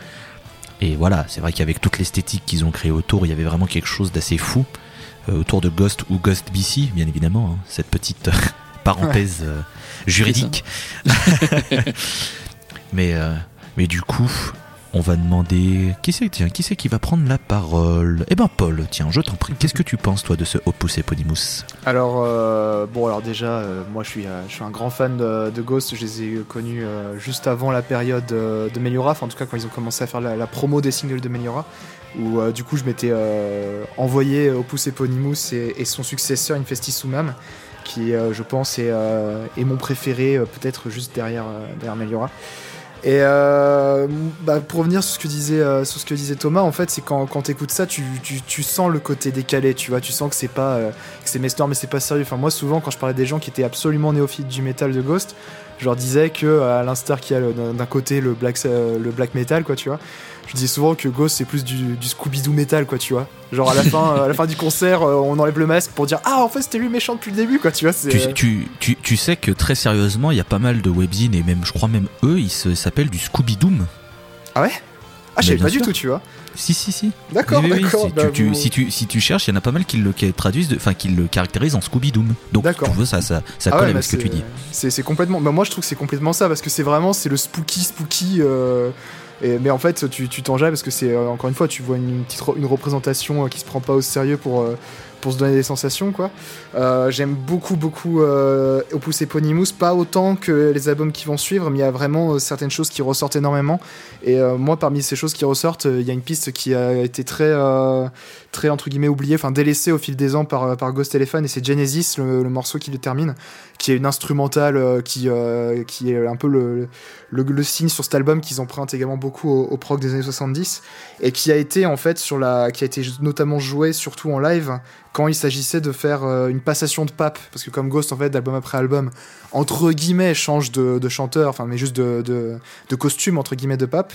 Et voilà, c'est vrai qu'avec toute l'esthétique qu'ils ont créée autour, il y avait vraiment quelque chose d'assez fou. Autour de Ghost ou Ghost B C, bien évidemment, hein, cette petite euh, parenthèse ouais. euh, juridique. mais, euh, mais du coup, on va demander qui c'est, tiens, qui c'est qui va prendre la parole ? Eh ben Paul, tiens, je t'en prie. Qu'est-ce que tu penses toi de ce Opus Eponymous ? Alors euh, bon, alors déjà, euh, moi je suis, euh, je suis un grand fan de, de Ghost. Je les ai connus euh, juste avant la période euh, de Meliora, enfin en tout cas quand ils ont commencé à faire la, la promo des singles de Meliora. Où euh, du coup je m'étais euh, envoyé Opus Eponymous et, et son successeur Infestissumam, qui euh, je pense est, euh, est mon préféré, euh, peut-être juste derrière, euh, derrière Meliora. Et euh, bah, pour revenir sur ce que disait, euh, sur ce que disait Thomas, en fait, c'est quand, quand t'écoutes ça, tu, tu, tu sens le côté décalé, tu vois, tu sens que c'est pas euh, que c'est mesnard, mais c'est pas sérieux. Enfin, moi, souvent, quand je parlais des gens qui étaient absolument néophytes du métal de Ghost, je leur disais que, à l'instar qu'il y a le, d'un côté le black, euh, le black metal, quoi, tu vois, je disais souvent que Ghost c'est plus du, du Scooby-Doo metal, quoi, tu vois. Genre à la fin, à la fin du concert, on enlève le masque pour dire ah en fait c'était lui méchant depuis le début, quoi, tu vois. C'est... Tu, tu, tu, tu sais que très sérieusement, il y a pas mal de webzines et même je crois même eux, ils se, s'appellent du Scooby-Doom. Ah ouais ? Ah je savais pas sûr. Du tout, tu vois. Si si si. D'accord, oui, d'accord. Oui, bah, tu, vous... tu, si tu si tu cherches, il y en a pas mal qui le traduisent, enfin qui le caractérisent en Scooby-Doom. Donc d'accord. Tu vois ça ça ça ah colle ouais, avec bah ce que tu dis. C'est c'est complètement. Bah moi je trouve que c'est complètement ça parce que c'est vraiment c'est le spooky spooky. Euh... Et, mais en fait tu, tu t'en jailles parce que c'est euh, encore une fois tu vois une, une, petite, une représentation euh, qui se prend pas au sérieux pour, euh, pour se donner des sensations, quoi. Euh, j'aime beaucoup, beaucoup euh, Opus Eponymous, pas autant que les albums qui vont suivre, mais il y a vraiment euh, certaines choses qui ressortent énormément. Et euh, moi, parmi ces choses qui ressortent, il euh, y a une piste qui a été très, euh, très entre guillemets oubliée, enfin délaissée au fil des ans par, par Ghost Elephant, et c'est Genesis, le, le morceau qui le termine, qui est une instrumentale euh, qui, euh, qui est un peu le, le, le signe sur cet album qu'ils empruntent également beaucoup au, au prog des années soixante-dix, et qui a été en fait sur la, qui a été notamment joué surtout en live quand il s'agissait de faire euh, une passation de pape, parce que comme Ghost en fait d'album après album entre guillemets change de, de chanteur, enfin mais juste de, de, de costume entre guillemets de pape.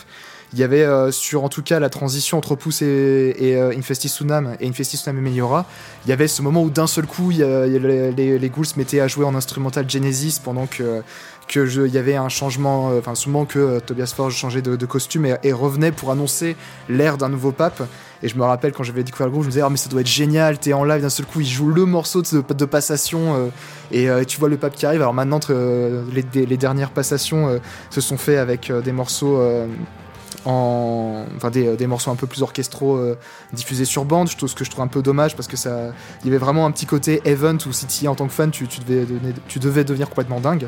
Il y avait euh, sur en tout cas la transition entre Opus et, et euh, Infestissumam et Infestissumam et Meliora, il y avait ce moment où d'un seul coup il y a, il y a les, les, les ghouls se mettaient à jouer en instrumental Genesis pendant que que je, il y avait un changement, enfin euh, souvent que euh, Tobias Forge changeait de, de costume et, et revenait pour annoncer l'ère d'un nouveau pape. Et je me rappelle quand j'avais découvert le groupe, je me disais ah oh, mais ça doit être génial, t'es en live, d'un seul coup ils jouent le morceau de, de passation euh, et, euh, et tu vois le pape qui arrive. Alors maintenant euh, les, les dernières passations euh, se sont faites avec euh, des morceaux euh, En... enfin des, des morceaux un peu plus orchestraux euh, diffusés sur bande, ce que je trouve un peu dommage parce que ça, il y avait vraiment un petit côté event où si tu es en tant que fan tu, tu, devais, donner, tu devais devenir complètement dingue.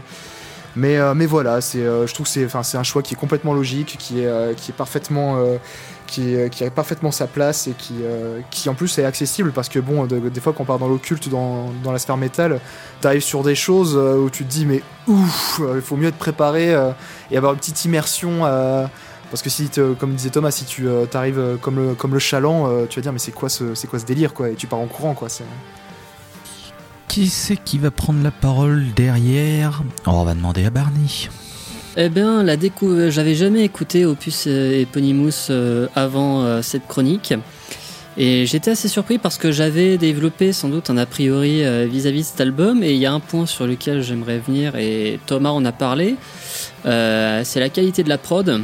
Mais, euh, mais voilà, c'est, euh, je trouve que c'est, c'est un choix qui est complètement logique, qui est, euh, qui est parfaitement, euh, qui, est, qui a parfaitement sa place et qui, euh, qui en plus est accessible parce que bon, de, des fois quand on part dans l'occulte, dans, dans la sphère métal, t'arrives sur des choses euh, où tu te dis mais ouf, il faut mieux être préparé euh, et avoir une petite immersion. Euh, Parce que si, te, comme disait Thomas, si tu euh, t'arrives euh, comme le comme le chaland, euh, tu vas dire mais c'est quoi ce c'est quoi ce délire quoi, et tu pars en courant quoi. C'est... Qui c'est qui va prendre la parole derrière ? Oh, on va demander à Barny. Eh bien, la décou... j'avais jamais écouté Opus Eponymous euh, avant euh, cette chronique, et j'étais assez surpris parce que j'avais développé sans doute un a priori euh, vis-à-vis de cet album, et il y a un point sur lequel j'aimerais venir et Thomas en a parlé. Euh, c'est la qualité de la prod.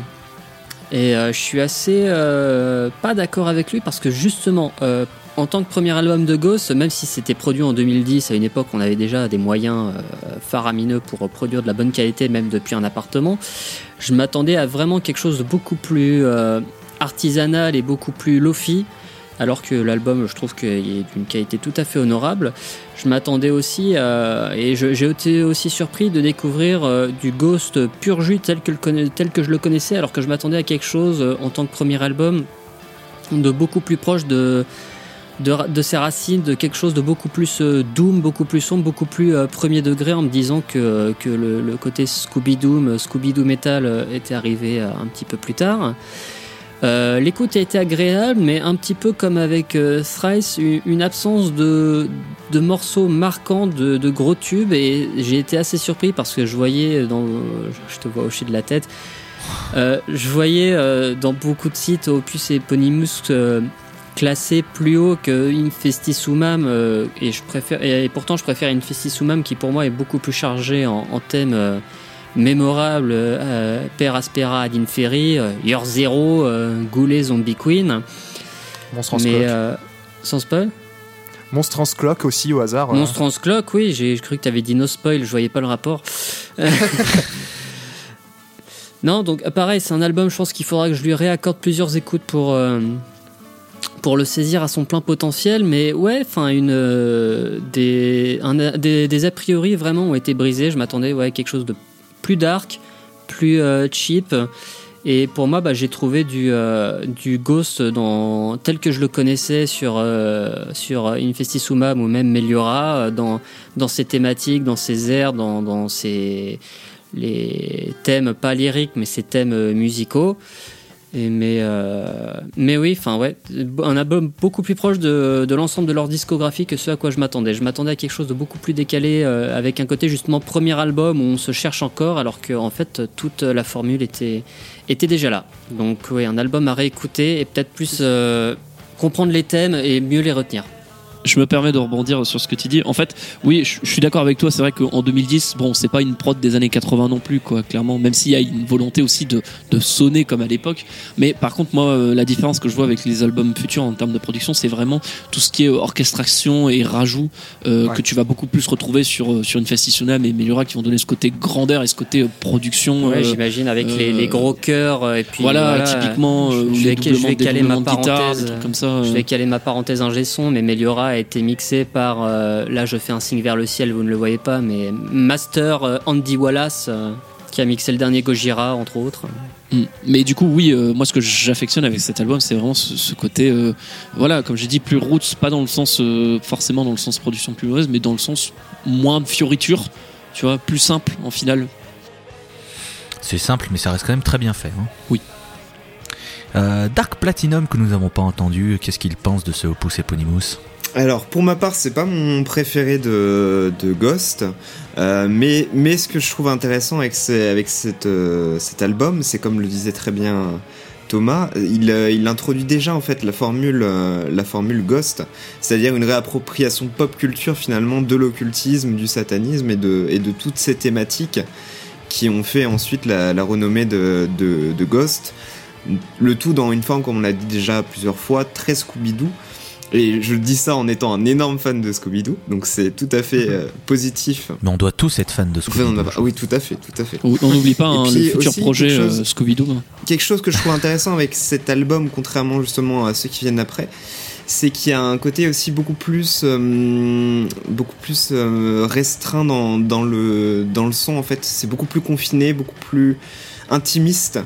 Et euh, je suis assez euh, pas d'accord avec lui parce que justement, euh, en tant que premier album de Ghost, même si c'était produit en deux mille dix, à une époque où on avait déjà des moyens euh, faramineux pour produire de la bonne qualité, même depuis un appartement, je m'attendais à vraiment quelque chose de beaucoup plus euh, artisanal et beaucoup plus lofi, alors que l'album, je trouve qu'il est d'une qualité tout à fait honorable. Je m'attendais aussi, euh, et je, j'ai été aussi surpris de découvrir euh, du Ghost pur jus tel que, le, tel que je le connaissais, alors que je m'attendais à quelque chose, euh, en tant que premier album, de beaucoup plus proche de, de, de ses racines, de quelque chose de beaucoup plus euh, doom, beaucoup plus sombre, beaucoup plus euh, premier degré, en me disant que, que le, le côté Scooby-Doo, Scooby-Doo Metal euh, était arrivé euh, un petit peu plus tard. Euh, l'écoute a été agréable, mais un petit peu comme avec euh, Thrice, une absence de, de morceaux marquants, de, de gros tubes, et j'ai été assez surpris parce que je voyais, dans, je te vois hocher de la tête, euh, je voyais euh, dans beaucoup de sites Opus Eponymous euh, classés plus haut que Infestissumam, euh, et, je préfère, et, et pourtant je préfère Infestissumam qui pour moi est beaucoup plus chargé en, en thèmes. Euh, mémorable euh, Per Aspera ad Inferi, euh, Year Zero, euh, Goulet Zombie Queen, Monstrance Clock, euh, sans spoil, Monstrance Clock aussi au hasard, euh. Monstrance Clock, oui, j'ai cru que t'avais dit no spoil, je voyais pas le rapport. Non, donc pareil, c'est un album, je pense qu'il faudra que je lui réaccorde plusieurs écoutes pour euh, pour le saisir à son plein potentiel, mais ouais, enfin une euh, des, un, des des a priori vraiment ont été brisés. Je m'attendais ouais à quelque chose de plus dark, plus euh, cheap, et pour moi bah, j'ai trouvé du, euh, du Ghost dans, tel que je le connaissais sur, euh, sur Infestissumam ou même Meliora, dans, dans ses thématiques, dans ses airs, dans, dans ses les thèmes pas lyriques mais ses thèmes musicaux. Et mais, euh, mais oui, enfin ouais, un album beaucoup plus proche de, de l'ensemble de leur discographie que ce à quoi je m'attendais. Je m'attendais à quelque chose de beaucoup plus décalé, euh, avec un côté justement premier album où on se cherche encore, alors que en fait toute la formule était était déjà là. Donc oui, un album à réécouter et peut-être plus euh, comprendre les thèmes et mieux les retenir. Je me permets de rebondir sur ce que tu dis. En fait, oui, je, je suis d'accord avec toi. C'est vrai qu'en deux mille dix, bon, c'est pas une prod des années quatre-vingts non plus, quoi, clairement. Même s'il y a une volonté aussi de, de sonner comme à l'époque. Mais par contre, moi, la différence que je vois avec les albums futurs en termes de production, c'est vraiment tout ce qui est orchestration et rajout euh, ouais. que tu vas beaucoup plus retrouver sur, sur Infestissumam et Meliora, qui vont donner ce côté grandeur et ce côté production. Ouais, euh, j'imagine, avec euh, les, les gros chœurs. Et puis, voilà, voilà, typiquement, je, je, vais, je vais caler ma parenthèse. Guitare, des trucs comme ça. Je vais caler ma parenthèse ingé son, mais Meliora a été mixé par, euh, là je fais un signe vers le ciel, vous ne le voyez pas, mais Master euh, Andy Wallace, euh, qui a mixé le dernier Gojira, entre autres. Mmh. Mais du coup, oui, euh, moi ce que j'affectionne avec cet album, c'est vraiment ce, ce côté, euh, voilà, comme j'ai dit, plus roots, pas dans le sens, euh, forcément dans le sens production plus mauvaise, mais dans le sens moins de fioriture, tu vois, plus simple en finale. C'est simple, mais ça reste quand même très bien fait. Hein. Oui. Euh, Dark Platinum, que nous n'avons pas entendu, qu'est-ce qu'il pense de ce Opus Eponymous ? Alors, pour ma part, c'est pas mon préféré de, de Ghost, euh, mais, mais ce que je trouve intéressant avec, ces, avec cette, euh, cet album, c'est comme le disait très bien Thomas, il, euh, il introduit déjà en fait la formule, euh, la formule Ghost, c'est-à-dire une réappropriation pop culture finalement de l'occultisme, du satanisme et de, et de toutes ces thématiques qui ont fait ensuite la, la renommée de, de, de Ghost. Le tout dans une forme, comme on l'a dit déjà plusieurs fois, très Scooby-Doo. Et je dis ça en étant un énorme fan de Scooby-Doo, donc c'est tout à fait euh, positif. Mais on doit tous être fan de Scooby-Doo. Enfin, a... Oui, tout à fait, tout à fait. On n'oublie pas hein, le futur projet quelque chose, euh, Scooby-Doo. Hein. Quelque chose que je trouve intéressant avec cet album, contrairement justement à ceux qui viennent après, c'est qu'il y a un côté aussi beaucoup plus, euh, beaucoup plus euh, restreint dans, dans, le, dans le son, en fait. C'est beaucoup plus confiné, beaucoup plus intimiste.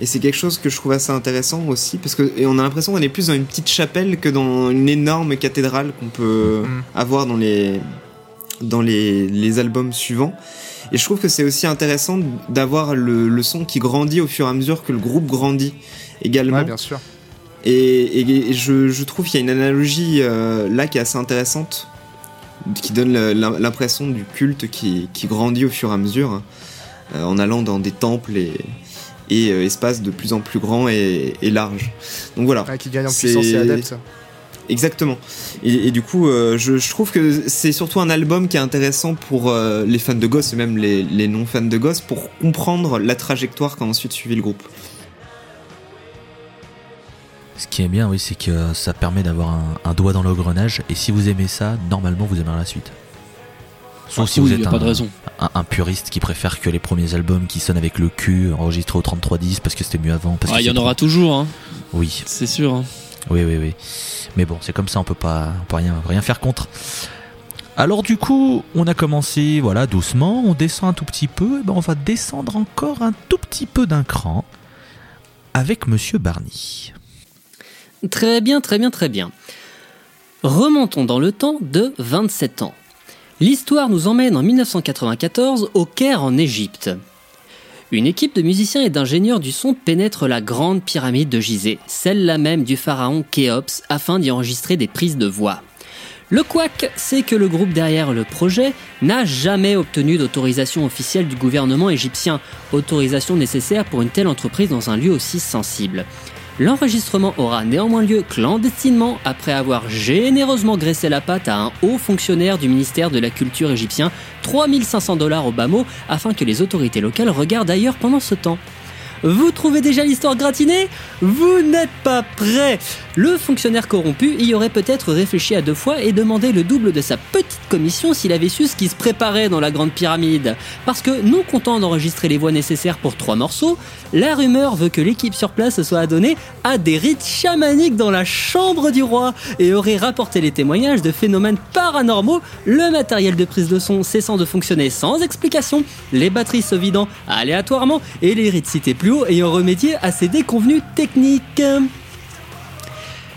Et c'est quelque chose que je trouve assez intéressant aussi, parce que et on a l'impression qu'on est plus dans une petite chapelle que dans une énorme cathédrale qu'on peut mmh. avoir dans les dans les les albums suivants. Et je trouve que c'est aussi intéressant d'avoir le le son qui grandit au fur et à mesure que le groupe grandit également. Ouais, bien sûr. Et, et, et je je trouve qu'il y a une analogie euh, là qui est assez intéressante, qui donne l'impression du culte qui qui grandit au fur et à mesure hein, en allant dans des temples et et euh, espace de plus en plus grand et, et large. Donc voilà. Ouais, qui gagne en puissance et adepte. Exactement. Et, et du coup, euh, je, je trouve que c'est surtout un album qui est intéressant pour euh, les fans de Ghost et même les, les non-fans de Ghost pour comprendre la trajectoire qu'a ensuite suivi le groupe. Ce qui est bien, oui, c'est que ça permet d'avoir un, un doigt dans l'engrenage et si vous aimez ça, normalement vous aimerez la suite. Sauf ah, si oui, vous êtes un, un, un puriste qui préfère que les premiers albums qui sonnent avec le cul enregistrés au trente-trois dix parce que c'était mieux avant. Il ah, y en aura toujours. Hein. Oui. C'est sûr. Hein. Oui, oui, oui. Mais bon, c'est comme ça, on peut pas, on peut rien, on peut rien faire contre. Alors du coup, on a commencé voilà, doucement, on descend un tout petit peu, et ben on va descendre encore un tout petit peu d'un cran avec Monsieur Barny. Très bien, très bien, très bien. Remontons dans le temps de vingt-sept ans. L'histoire nous emmène en dix-neuf cent quatre-vingt-quatorze au Caire en Égypte. Une équipe de musiciens et d'ingénieurs du son pénètre la grande pyramide de Gizeh, celle-là même du pharaon Khéops, afin d'y enregistrer des prises de voix. Le couac, c'est que le groupe derrière le projet n'a jamais obtenu d'autorisation officielle du gouvernement égyptien, autorisation nécessaire pour une telle entreprise dans un lieu aussi sensible. L'enregistrement aura néanmoins lieu clandestinement après avoir généreusement graissé la patte à un haut fonctionnaire du ministère de la Culture égyptien, trois mille cinq cents dollars au bas mot, afin que les autorités locales regardent ailleurs pendant ce temps. Vous trouvez déjà l'histoire gratinée ? Vous n'êtes pas prêts ! Le fonctionnaire corrompu y aurait peut-être réfléchi à deux fois et demandé le double de sa petite commission s'il avait su ce qui se préparait dans la Grande Pyramide. Parce que, non content d'enregistrer les voix nécessaires pour trois morceaux, la rumeur veut que l'équipe sur place soit adonnée à des rites chamaniques dans la chambre du roi et aurait rapporté les témoignages de phénomènes paranormaux, le matériel de prise de son cessant de fonctionner sans explication, les batteries se vidant aléatoirement et les rites cités plus ayant remédié à ces déconvenues techniques.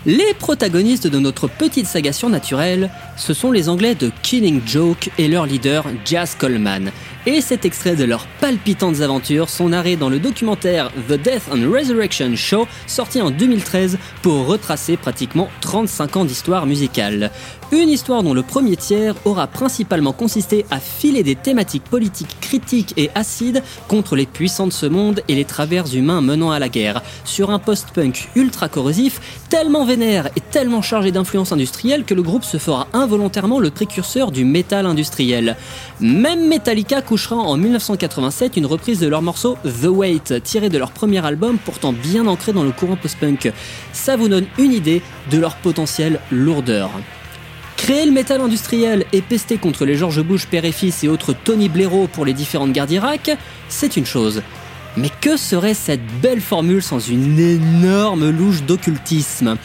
Les protagonistes de notre petite saga surnaturelle, ce sont les Anglais de Killing Joke et leur leader Jaz Coleman. Et cet extrait de leurs palpitantes aventures sont narrés dans le documentaire The Death and Resurrection Show, sorti en deux mille treize pour retracer pratiquement trente-cinq ans d'histoire musicale. Une histoire dont le premier tiers aura principalement consisté à filer des thématiques politiques critiques et acides contre les puissants de ce monde et les travers humains menant à la guerre, sur un post-punk ultra corrosif, tellement vénère et tellement chargé d'influences industrielles que le groupe se fera involontairement le précurseur du métal industriel. Même Metallica couchera en dix-neuf cent quatre-vingt-sept une reprise de leur morceau The Wait, tiré de leur premier album pourtant bien ancré dans le courant post-punk. Ça vous donne une idée de leur potentielle lourdeur. Créer le métal industriel et pester contre les George Bush père et fils et autres Tony Blairo pour les différentes guerres d'Irak, c'est une chose. Mais que serait cette belle formule sans une énorme louche d'occultisme ?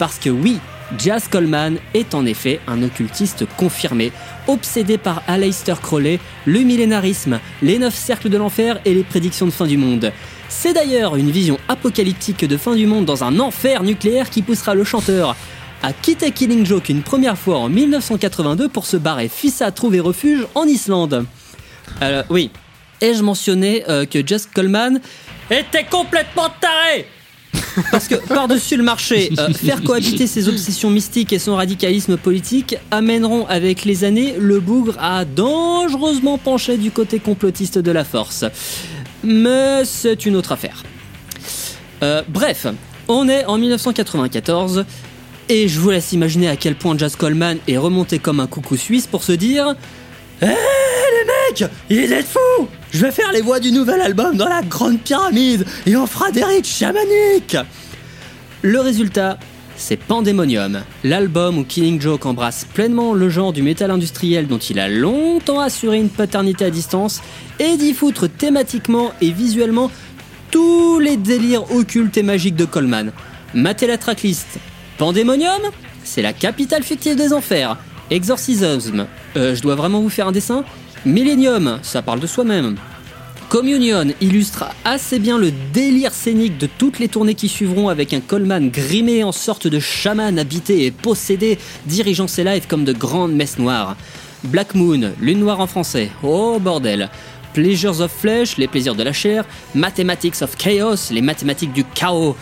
Parce que oui, Jaz Coleman est en effet un occultiste confirmé, obsédé par Aleister Crowley, le millénarisme, les neuf cercles de l'enfer et les prédictions de fin du monde. C'est d'ailleurs une vision apocalyptique de fin du monde dans un enfer nucléaire qui poussera le chanteur à quitter Killing Joke une première fois en dix-neuf cent quatre-vingt-deux pour se barrer fissa trouver refuge en Islande. Euh, oui, ai-je mentionné euh, que Jaz Coleman était complètement taré ? Parce que par-dessus le marché, euh, faire cohabiter ses obsessions mystiques et son radicalisme politique amèneront avec les années le bougre à dangereusement pencher du côté complotiste de la force. Mais c'est une autre affaire. Euh, bref, on est en dix-neuf cent quatre-vingt-quatorze et je vous laisse imaginer à quel point Jaz Coleman est remonté comme un coucou suisse pour se dire « Hé les mecs, ils êtes fous ! Je vais faire les voix du nouvel album dans la grande pyramide et on fera des rites chamaniques !» Le résultat, c'est Pandemonium, l'album où Killing Joke embrasse pleinement le genre du métal industriel dont il a longtemps assuré une paternité à distance et d'y foutre thématiquement et visuellement tous les délires occultes et magiques de Coleman. Matez la tracklist. Pandemonium, c'est la capitale fictive des enfers. Exorcism, euh, je dois vraiment vous faire un dessin ? Millennium, ça parle de soi-même. Communion illustre assez bien le délire scénique de toutes les tournées qui suivront avec un Coleman grimé en sorte de chaman habité et possédé, dirigeant ses lives comme de grandes messes noires. Black Moon, lune noire en français, oh bordel. Pleasures of Flesh, les plaisirs de la chair. Mathematics of Chaos, les mathématiques du chaos.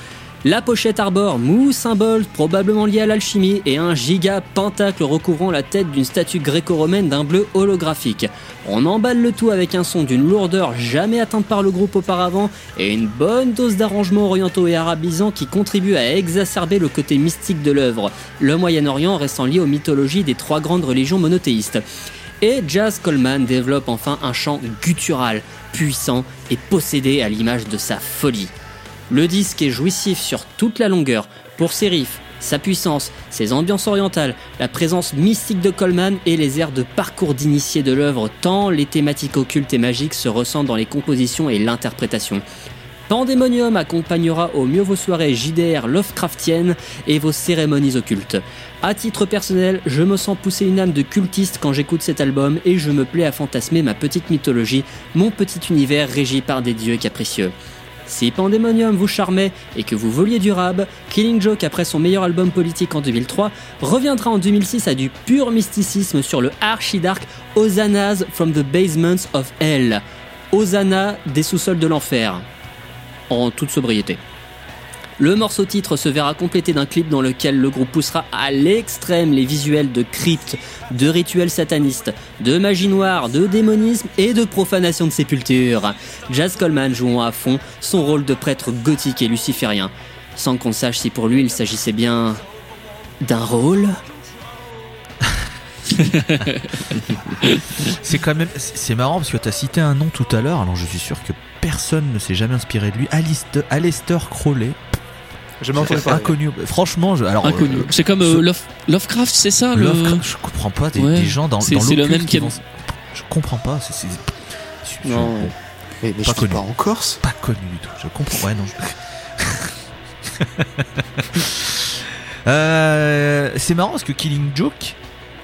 La pochette arbore mou symbole probablement lié à l'alchimie et un giga pentacle recouvrant la tête d'une statue gréco-romaine d'un bleu holographique. On emballe le tout avec un son d'une lourdeur jamais atteinte par le groupe auparavant et une bonne dose d'arrangements orientaux et arabisants qui contribuent à exacerber le côté mystique de l'œuvre, le Moyen-Orient restant lié aux mythologies des trois grandes religions monothéistes. Et Jaz Coleman développe enfin un chant guttural, puissant et possédé à l'image de sa folie. Le disque est jouissif sur toute la longueur, pour ses riffs, sa puissance, ses ambiances orientales, la présence mystique de Coleman et les airs de parcours d'initié de l'œuvre, tant les thématiques occultes et magiques se ressentent dans les compositions et l'interprétation. Pandemonium accompagnera au mieux vos soirées J D R Lovecraftiennes et vos cérémonies occultes. À titre personnel, je me sens pousser une âme de cultiste quand j'écoute cet album et je me plais à fantasmer ma petite mythologie, mon petit univers régi par des dieux capricieux. Si Pandemonium vous charmait et que vous vouliez du rab, Killing Joke, après son meilleur album politique en deux mille trois, reviendra en deux mille six à du pur mysticisme sur le archi-dark Hosannas from the Basements of Hell, Hosanna des sous-sols de l'enfer, en toute sobriété. Le morceau titre se verra complété d'un clip dans lequel le groupe poussera à l'extrême les visuels de cryptes, de rituels satanistes, de magie noire, de démonisme et de profanation de sépultures. Jaz Coleman jouant à fond son rôle de prêtre gothique et luciférien, sans qu'on sache si pour lui il s'agissait bien d'un rôle. C'est quand même, c'est marrant parce que t'as cité un nom tout à l'heure, alors je suis sûr que personne ne s'est jamais inspiré de lui. Aleister, Aleister Crowley. Je m'en pas. Inconnu. Franchement, je, alors. Inconnu. Euh, c'est comme euh, ce... Love, Lovecraft, c'est ça le... Lovecraft, je comprends pas des, ouais. des gens dans, c'est, dans c'est le même qui. Vont... Je comprends pas. C'est, c'est... c'est... Non. Mais, mais pas je connu. Pas en Corse. Pas connu du tout. Je comprends. Ouais non. Je... euh, c'est marrant parce que Killing Joke,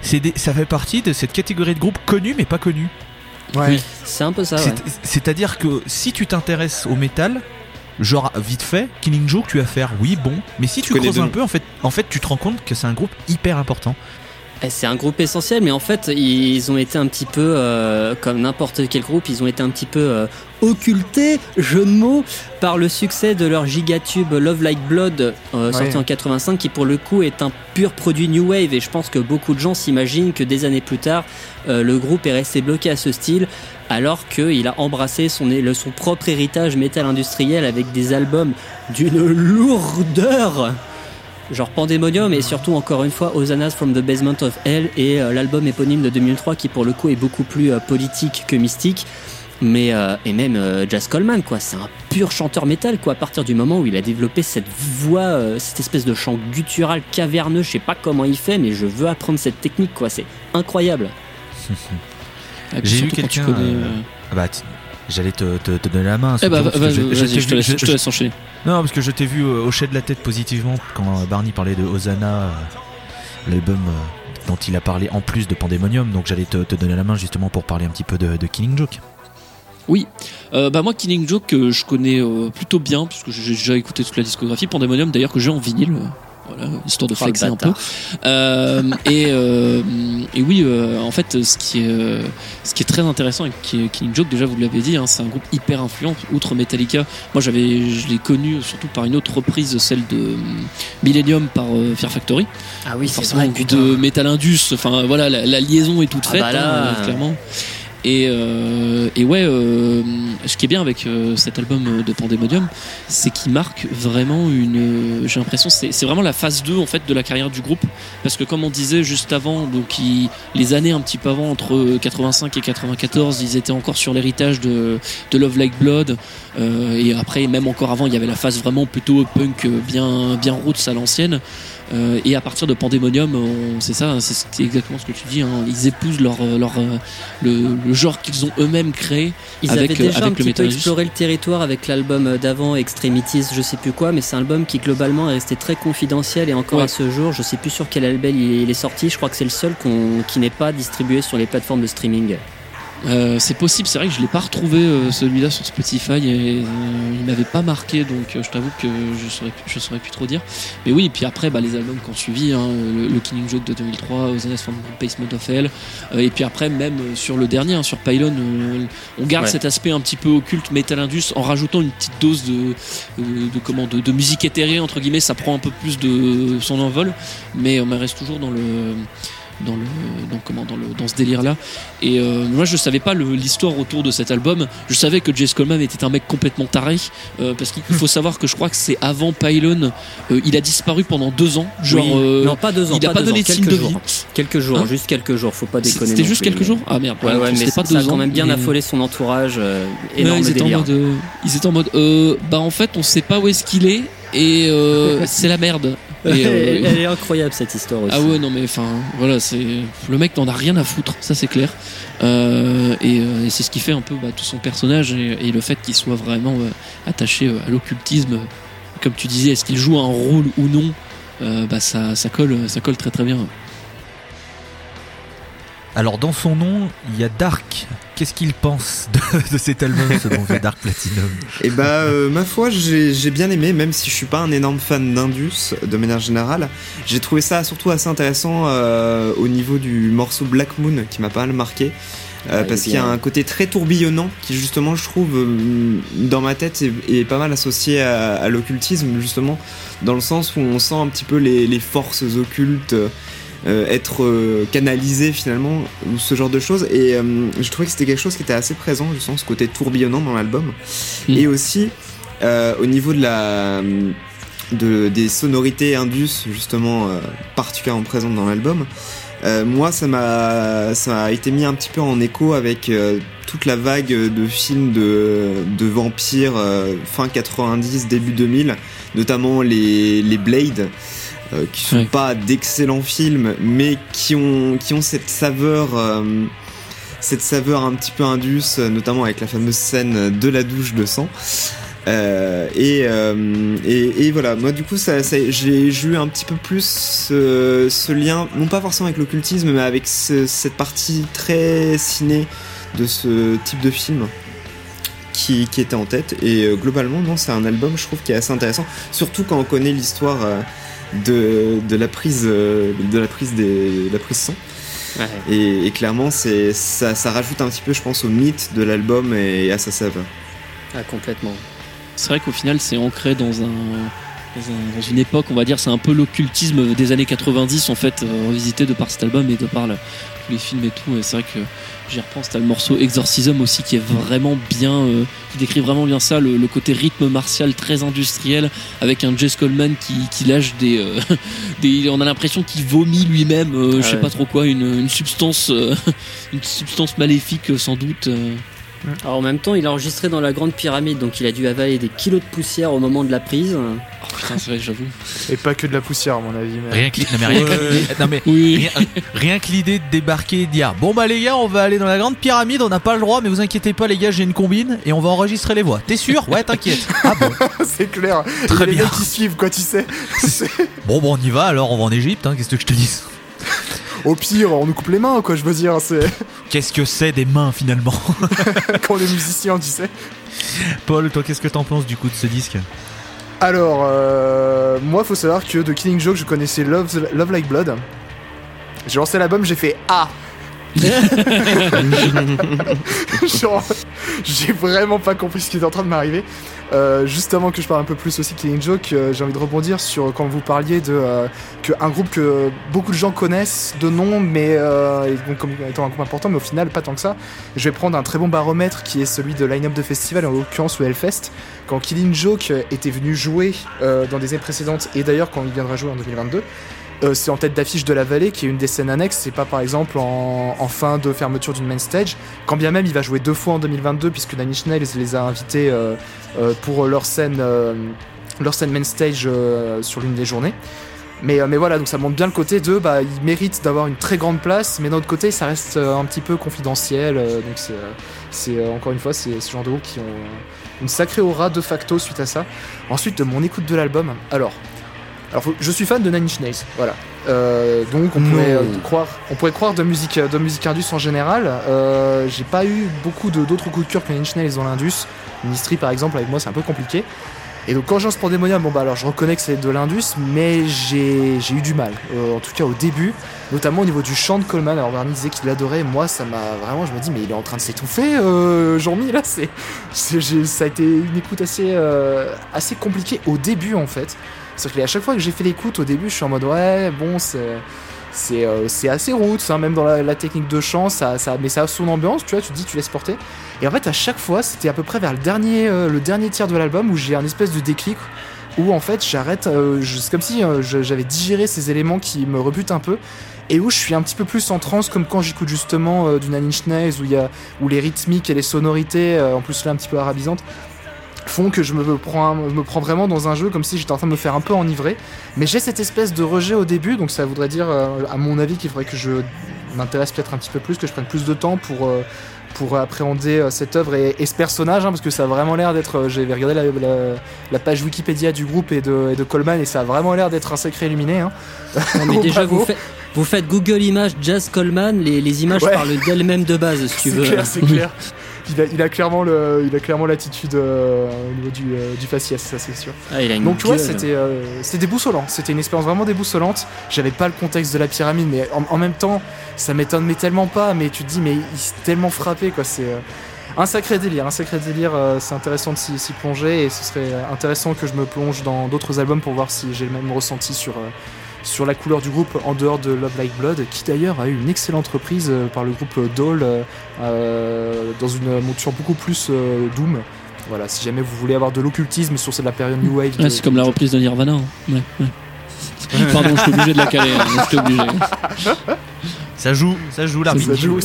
c'est des... ça fait partie de cette catégorie de groupes connus mais pas connus. Ouais. Oui. C'est un peu ça. C'est... Ouais. C'est-à-dire que si tu t'intéresses au métal, genre vite fait, Killing Joke tu vas faire oui bon, mais si tu, tu creuses un peu en fait, en fait tu te rends compte que c'est un groupe hyper important. C'est un groupe essentiel, mais en fait ils ont été un petit peu euh, comme n'importe quel groupe, ils ont été un petit peu euh, occultés, jeu de mots, par le succès de leur gigatube Love Like Blood euh, sorti ouais. en quatre-vingt-cinq, qui pour le coup est un pur produit New Wave, et je pense que beaucoup de gens s'imaginent que des années plus tard euh, le groupe est resté bloqué à ce style alors qu'il a embrassé son, son propre héritage métal industriel avec des albums d'une lourdeur genre Pandemonium et surtout encore une fois Hosannas from the Basement of Hell et euh, l'album éponyme de deux mille trois qui pour le coup est beaucoup plus euh, politique que mystique, mais euh, et même euh, Jaz Coleman quoi, c'est un pur chanteur métal quoi, à partir du moment où il a développé cette voix, euh, cette espèce de chant guttural caverneux, je sais pas comment il fait mais je veux apprendre cette technique quoi, c'est incroyable. J'ai lu quelqu'un connais, euh... ah bah t- j'allais te, te, te donner la main. Eh bah, vas-y, je, vas-y, je, je, te laisse, je, je te laisse enchaîner. Non, parce que je t'ai vu hocher de la tête positivement quand Barny parlait de Hosanna l'album euh, dont il a parlé en plus de Pandemonium, donc j'allais te, te donner la main justement pour parler un petit peu de, de Killing Joke. Oui, euh, bah moi Killing Joke euh, je connais euh, plutôt bien puisque j'ai déjà écouté toute la discographie. Pandemonium d'ailleurs que j'ai en vinyle, euh, voilà, histoire de flexer un peu. Euh, et, euh, et oui, euh, en fait ce qui est, euh, ce qui est très intéressant avec Killing Joke, déjà vous l'avez dit, hein, c'est un groupe hyper influent, outre Metallica. Moi j'avais, je l'ai connu surtout par une autre reprise, celle de Millennium par euh, Fear Factory. Ah oui, c'est forcément vrai, de Metal Indus, enfin voilà, la, la liaison est toute faite, ah bah là, hein, euh, clairement. Et, euh, et ouais, euh, ce qui est bien avec euh, cet album de Pandemonium, c'est qu'il marque vraiment une. Euh, j'ai l'impression c'est c'est vraiment la phase deux en fait de la carrière du groupe, parce que comme on disait juste avant, donc il, les années un petit peu avant, entre quatre-vingt-cinq et quatre-vingt-quatorze, ils étaient encore sur l'héritage de de Love Like Blood, euh, et après même encore avant, il y avait la phase vraiment plutôt punk, bien bien roots à l'ancienne. Euh, et à partir de Pandemonium, on, c'est ça, c'est, c'est exactement ce que tu dis, hein, ils épousent leur, leur, le, le genre qu'ils ont eux-mêmes créé. Ils avec, avaient déjà avec un petit peu exploré le territoire avec l'album d'avant, Extremities, je sais plus quoi, mais c'est un album qui globalement est resté très confidentiel et encore ouais. à ce jour, je sais plus sur quel album il, il est sorti, je crois que c'est le seul qu'on, qui n'est pas distribué sur les plateformes de streaming. Euh, c'est possible, c'est vrai que je l'ai pas retrouvé euh, celui-là sur Spotify et euh, il m'avait pas marqué, donc euh, je t'avoue que je saurais je saurais plus trop dire. Mais oui, et puis après bah les albums qui ont suivi, hein, le, le Killing Joke de deux mille trois, Hosannas from the Basements of Hell, euh, et puis après même euh, sur le dernier, hein, sur Pylon, euh, on garde ouais. cet aspect un petit peu occulte Metal Indus en rajoutant une petite dose de euh, de comment de, de musique éthérée entre guillemets, ça prend un peu plus de son envol, mais on reste toujours dans le dans le dans comment dans le dans ce délire là. Et euh, moi je savais pas le, l'histoire autour de cet album. Je savais que Jaz Coleman était un mec complètement taré, euh, parce qu'il faut savoir que je crois que c'est avant Pylon, euh, il a disparu pendant deux ans, genre oui. euh, non pas deux ans, il a pas, pas donné ans, de signe de vie, quelques jours, hein, juste quelques jours, faut pas déconner, c'était juste quelques jours, ah merde, ouais, ouais, mais pas deux ça a quand même bien mais... affolé son entourage, euh, énorme non, ils délire étaient en mode, euh, ils étaient en mode euh, bah en fait on sait pas où est-ce qu'il est et euh, c'est la merde. Et euh... elle est incroyable cette histoire aussi. Ah ouais, non mais enfin voilà, c'est le mec n'en a rien à foutre, ça c'est clair. Euh, et, euh, et c'est ce qui fait un peu bah, tout son personnage et, et le fait qu'il soit vraiment euh, attaché à l'occultisme, comme tu disais, est-ce qu'il joue un rôle ou non, euh, bah ça ça colle, ça colle très très bien. Alors dans son nom, il y a Dark. Qu'est-ce qu'il pense de, de cet album selon The Dark Platinum? Eh bah, euh, ma foi, j'ai, j'ai bien aimé, même si je suis pas un énorme fan d'Indus de manière générale. J'ai trouvé ça surtout assez intéressant euh, au niveau du morceau Black Moon qui m'a pas mal marqué. Euh, parce qu'il y a un côté très tourbillonnant qui justement je trouve euh, dans ma tête est, est pas mal associé à, à l'occultisme, justement dans le sens où on sent un petit peu les, les forces occultes euh, être euh, canalisées finalement, ou ce genre de choses, et euh, je trouvais que c'était quelque chose qui était assez présent, justement ce côté tourbillonnant dans l'album. Mmh. Et aussi euh, au niveau de la de, des sonorités indus justement euh, particulièrement présentes dans l'album. Euh, moi ça m'a ça a été mis un petit peu en écho avec euh, toute la vague de films de, de vampires euh, fin quatre-vingt-dix début deux mille, notamment les, les Blade, euh, qui sont oui. pas d'excellents films mais qui ont, qui ont cette saveur euh, cette saveur un petit peu indus, notamment avec la fameuse scène de la douche de sang. Euh, et, euh, et, et voilà, moi du coup ça, ça, j'ai, j'ai eu un petit peu plus euh, ce lien, non pas forcément avec l'occultisme, mais avec ce, cette partie très ciné de ce type de film qui, qui était en tête. Et euh, globalement non, c'est un album je trouve qui est assez intéressant, surtout quand on connaît l'histoire euh, de, de la prise euh, de la prise des, de la prise son. Ouais. Et, et clairement c'est, ça, ça rajoute un petit peu je pense au mythe de l'album et à sa saveur. Ah complètement. C'est vrai qu'au final c'est ancré dans, un, dans, un, dans une époque, on va dire, c'est un peu l'occultisme des années quatre-vingt-dix en fait, euh, revisité de par cet album et de par la, tous les films et tout. Et c'est vrai que j'y repense, t'as le morceau Exorcism aussi qui est vraiment bien, euh, qui décrit vraiment bien ça, le, le côté rythme martial très industriel, avec un Jaz Coleman qui, qui lâche des, euh, des... On a l'impression qu'il vomit lui-même, euh, ah ouais. je sais pas trop quoi, une, une, substance, euh, une substance maléfique sans doute... Euh. Alors en même temps, il a enregistré dans la Grande Pyramide, donc il a dû avaler des kilos de poussière au moment de la prise. Oh putain, c'est vrai, j'avoue. Et pas que de la poussière, à mon avis. Mais... Rien que, non, mais rien, euh... que... Non, mais oui. rien... rien que l'idée de débarquer et de dire bon bah les gars, on va aller dans la Grande Pyramide, on n'a pas le droit, mais vous inquiétez pas les gars, j'ai une combine et on va enregistrer les voix. T'es sûr? Ouais, t'inquiète. Ah bon. C'est clair. Très bien. Les gars qui suivent, quoi, tu sais. Bon, bon, on y va alors, on va en Égypte, hein, qu'est-ce que je te dis. Au pire, on nous coupe les mains, quoi, je veux dire. C'est... Qu'est-ce que c'est des mains, finalement? Quand on est musicien, tu sais. Paul, toi, qu'est-ce que t'en penses, du coup, de ce disque? Alors, euh, moi, faut savoir que de Killing Joke, je connaissais Love, Love Like Blood. J'ai lancé l'album, j'ai fait « Ah !» Genre, j'ai vraiment pas compris ce qui était en train de m'arriver. Euh, juste avant que je parle un peu plus aussi de Killing Joke, euh, j'ai envie de rebondir sur quand vous parliez de euh, que un groupe que beaucoup de gens connaissent de nom, mais euh, donc, comme étant un groupe important, mais au final pas tant que ça. Je vais prendre un très bon baromètre qui est celui de line-up de festival, en l'occurrence le Hellfest. Quand Killing Joke était venu jouer euh, dans des années précédentes, et d'ailleurs quand il viendra jouer en deux mille vingt-deux. Euh, c'est en tête d'affiche de la Vallée, qui est une des scènes annexes. C'est pas par exemple en, en fin de fermeture d'une main stage, quand bien même il va jouer deux fois en deux mille vingt-deux, puisque Nine Inch Nails les a invités euh, euh, pour leur scène, euh, leur scène main stage euh, sur l'une des journées. Mais, euh, mais voilà, donc ça montre bien le côté de bah, ils méritent d'avoir une très grande place, mais d'un autre côté ça reste euh, un petit peu confidentiel. Euh, donc c'est, euh, c'est euh, encore une fois, c'est ce genre de groupes qui ont euh, une sacrée aura de facto suite à ça. Ensuite, de mon écoute de l'album, alors. Alors, je suis fan de Nine Inch Nails, voilà. Euh, donc, on pourrait, euh, croire, on pourrait croire de musique, de musique indus en général. Euh, j'ai pas eu beaucoup de, d'autres coups de cœur que Nine Inch Nails dans l'indus. Ministry, par exemple, avec moi, c'est un peu compliqué. Et donc, quand j'ai un Pandemonium, bon bah alors je reconnais que c'est de l'indus, mais j'ai, j'ai eu du mal. Euh, en tout cas, au début, notamment au niveau du chant de Coleman. Alors, Barny disait qu'il l'adorait. Moi, ça m'a vraiment, je me dis, mais il est en train de s'étouffer, euh, Jean-Mi, là. C'est, c'est, j'ai, ça a été une écoute assez, euh, assez compliquée au début, en fait. C'est-à-dire qu'à chaque fois que j'ai fait l'écoute, au début, je suis en mode ouais, bon, c'est, c'est, euh, c'est assez roots, hein, même dans la, la technique de chant, ça, ça, mais ça a son ambiance, tu vois, tu te dis, tu laisses porter. Et en fait, à chaque fois, c'était à peu près vers le dernier, euh, le dernier tiers de l'album où j'ai un espèce de déclic où en fait, j'arrête, euh, je, c'est comme si euh, je, j'avais digéré ces éléments qui me rebutent un peu. Et où je suis un petit peu plus en transe, comme quand j'écoute justement euh, du Nine Inch Nails, où il y a où les rythmiques et les sonorités, euh, en plus là un petit peu arabisantes, font que je me prends, me prends vraiment dans un jeu comme si j'étais en train de me faire un peu enivrer. Mais j'ai cette espèce de rejet au début, donc ça voudrait dire, euh, à mon avis, qu'il faudrait que je m'intéresse peut-être un petit peu plus, que je prenne plus de temps pour, euh, pour appréhender euh, cette œuvre et, et ce personnage, hein, parce que ça a vraiment l'air d'être... Euh, j'avais regardé la, la, la page Wikipédia du groupe et de, et de Coleman, et ça a vraiment l'air d'être un sacré illuminé. Hein. Non, mais déjà, vous, fait, vous faites Google Images Jaz Coleman, les, les images ouais. parlent d'elles-mêmes de base, si tu c'est veux. C'est clair, c'est clair. Il a, il a clairement le, il a clairement l'attitude euh, au niveau du, euh, du faciès, ça c'est sûr. Ah, il a une donc gueule. Ouais, c'était, euh, c'était déboussolant. C'était une expérience vraiment déboussolante. J'avais pas le contexte de la pyramide, mais en, en même temps, ça m'étonne mais tellement pas. Mais tu te dis, mais il s'est tellement frappé, quoi. C'est euh, un sacré délire, un sacré délire. Euh, c'est intéressant de s'y, s'y plonger, et ce serait intéressant que je me plonge dans d'autres albums pour voir si j'ai le même ressenti sur. Euh, sur la couleur du groupe en dehors de Love Like Blood, qui d'ailleurs a eu une excellente reprise par le groupe Dole euh, dans une monture beaucoup plus euh, doom. Voilà, si jamais vous voulez avoir de l'occultisme sur de la période New Wave. Ouais, de, c'est de, comme de... la reprise de Nirvana. Hein. Ouais, ouais. Pardon, je suis obligé de la caler. Hein, je suis obligé. Ça joue, ça joue l'arbitre. Ça joue.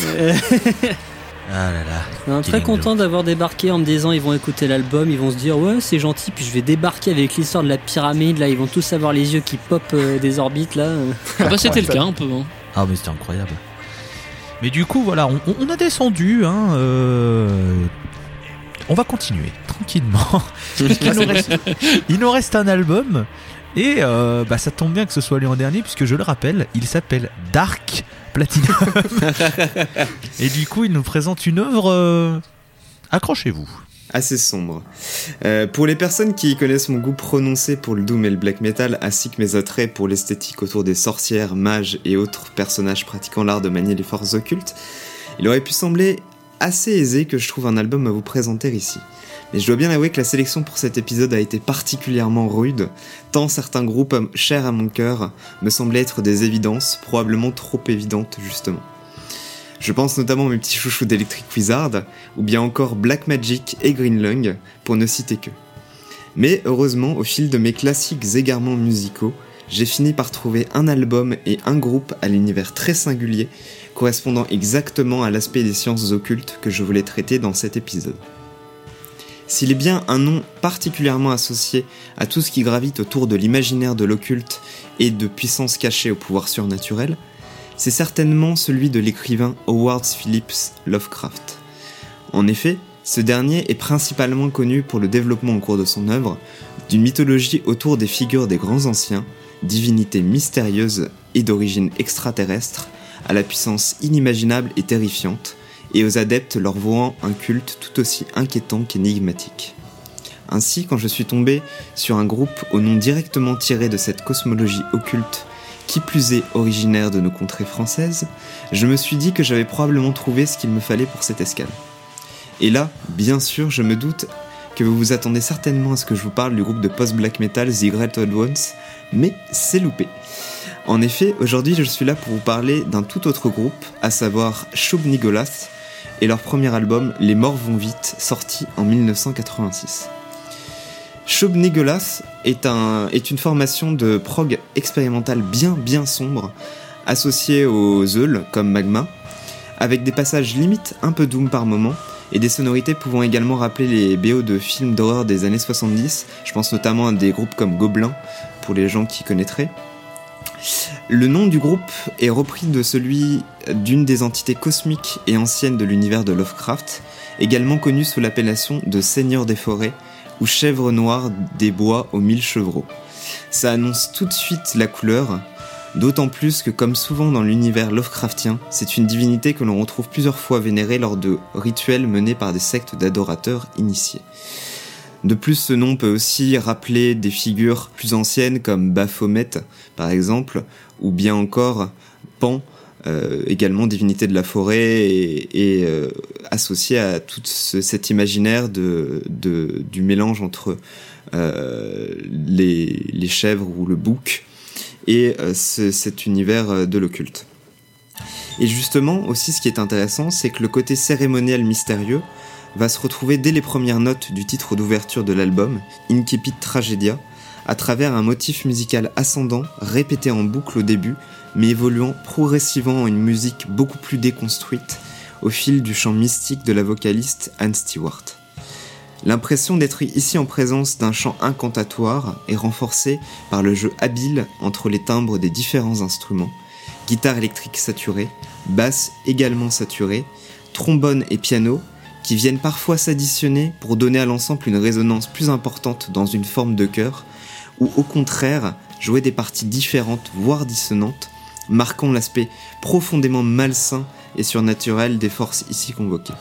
Ah là là. Non, très content d'avoir débarqué en me disant ils vont écouter l'album, ils vont se dire ouais c'est gentil, puis je vais débarquer avec l'histoire de la pyramide là, ils vont tous avoir les yeux qui pop euh, des orbites là. Ah bah c'était le cas un peu. Hein. Ah mais c'était incroyable. Mais du coup voilà, on, on a descendu. Hein, euh... On va continuer tranquillement. il, nous reste, il nous reste un album et euh, bah ça tombe bien que ce soit lui en dernier puisque je le rappelle, il s'appelle Dark Platinum. Et du coup, il nous présente une œuvre. Euh... Accrochez-vous. Assez sombre. Euh, pour les personnes qui connaissent mon goût prononcé pour le doom et le black metal, ainsi que mes attraits pour l'esthétique autour des sorcières, mages et autres personnages pratiquant l'art de manier les forces occultes, il aurait pu sembler assez aisé que je trouve un album à vous présenter ici. Mais je dois bien avouer que la sélection pour cet épisode a été particulièrement rude, tant certains groupes chers à mon cœur me semblaient être des évidences, probablement trop évidentes justement. Je pense notamment à mes petits chouchous d'Electric Wizard, ou bien encore Black Magic et Green Lung, pour ne citer que. Mais heureusement, au fil de mes classiques égarements musicaux, j'ai fini par trouver un album et un groupe à l'univers très singulier, correspondant exactement à l'aspect des sciences occultes que je voulais traiter dans cet épisode. S'il est bien un nom particulièrement associé à tout ce qui gravite autour de l'imaginaire de l'occulte et de puissances cachées au pouvoir surnaturel, c'est certainement celui de l'écrivain Howard Phillips Lovecraft. En effet, ce dernier est principalement connu pour le développement au cours de son œuvre d'une mythologie autour des figures des grands anciens, divinités mystérieuses et d'origine extraterrestre, à la puissance inimaginable et terrifiante, et aux adeptes leur vouant un culte tout aussi inquiétant qu'énigmatique. Ainsi, quand je suis tombé sur un groupe au nom directement tiré de cette cosmologie occulte, qui plus est originaire de nos contrées françaises, je me suis dit que j'avais probablement trouvé ce qu'il me fallait pour cette escale. Et là, bien sûr, je me doute que vous vous attendez certainement à ce que je vous parle du groupe de post-black metal The Great Old Ones, mais c'est loupé. En effet, aujourd'hui je suis là pour vous parler d'un tout autre groupe, à savoir Shub-Niggurath et leur premier album Les Morts Vont Vite, sorti en dix-neuf cent quatre-vingt-six. Shub-Niggurath est, un, est une formation de prog expérimentale bien bien sombre, associée aux Zeuls comme Magma, avec des passages limite un peu doom par moment, et des sonorités pouvant également rappeler les B O de films d'horreur des années soixante-dix, je pense notamment à des groupes comme Goblin, pour les gens qui connaîtraient. Le nom du groupe est repris de celui d'une des entités cosmiques et anciennes de l'univers de Lovecraft, également connue sous l'appellation de Seigneur des Forêts, ou Chèvre Noire des Bois aux mille chevreaux. Ça annonce tout de suite la couleur, d'autant plus que, comme souvent dans l'univers Lovecraftien, c'est une divinité que l'on retrouve plusieurs fois vénérée lors de rituels menés par des sectes d'adorateurs initiés. De plus, ce nom peut aussi rappeler des figures plus anciennes comme Baphomet, par exemple, ou bien encore Pan, euh, également divinité de la forêt et, et euh, associée à tout ce, cet imaginaire de, de, du mélange entre euh, les, les chèvres ou le bouc et euh, ce, cet univers de l'occulte. Et justement, aussi ce qui est intéressant, c'est que le côté cérémoniel mystérieux va se retrouver dès les premières notes du titre d'ouverture de l'album, Incipit Tragedia, à travers un motif musical ascendant, répété en boucle au début, mais évoluant progressivement en une musique beaucoup plus déconstruite, au fil du chant mystique de la vocaliste Anne Stewart. L'impression d'être ici en présence d'un chant incantatoire est renforcée par le jeu habile entre les timbres des différents instruments, guitare électrique saturée, basse également saturée, trombone et piano, qui viennent parfois s'additionner pour donner à l'ensemble une résonance plus importante dans une forme de chœur, ou au contraire jouer des parties différentes, voire dissonantes, marquant l'aspect profondément malsain et surnaturel des forces ici convoquées.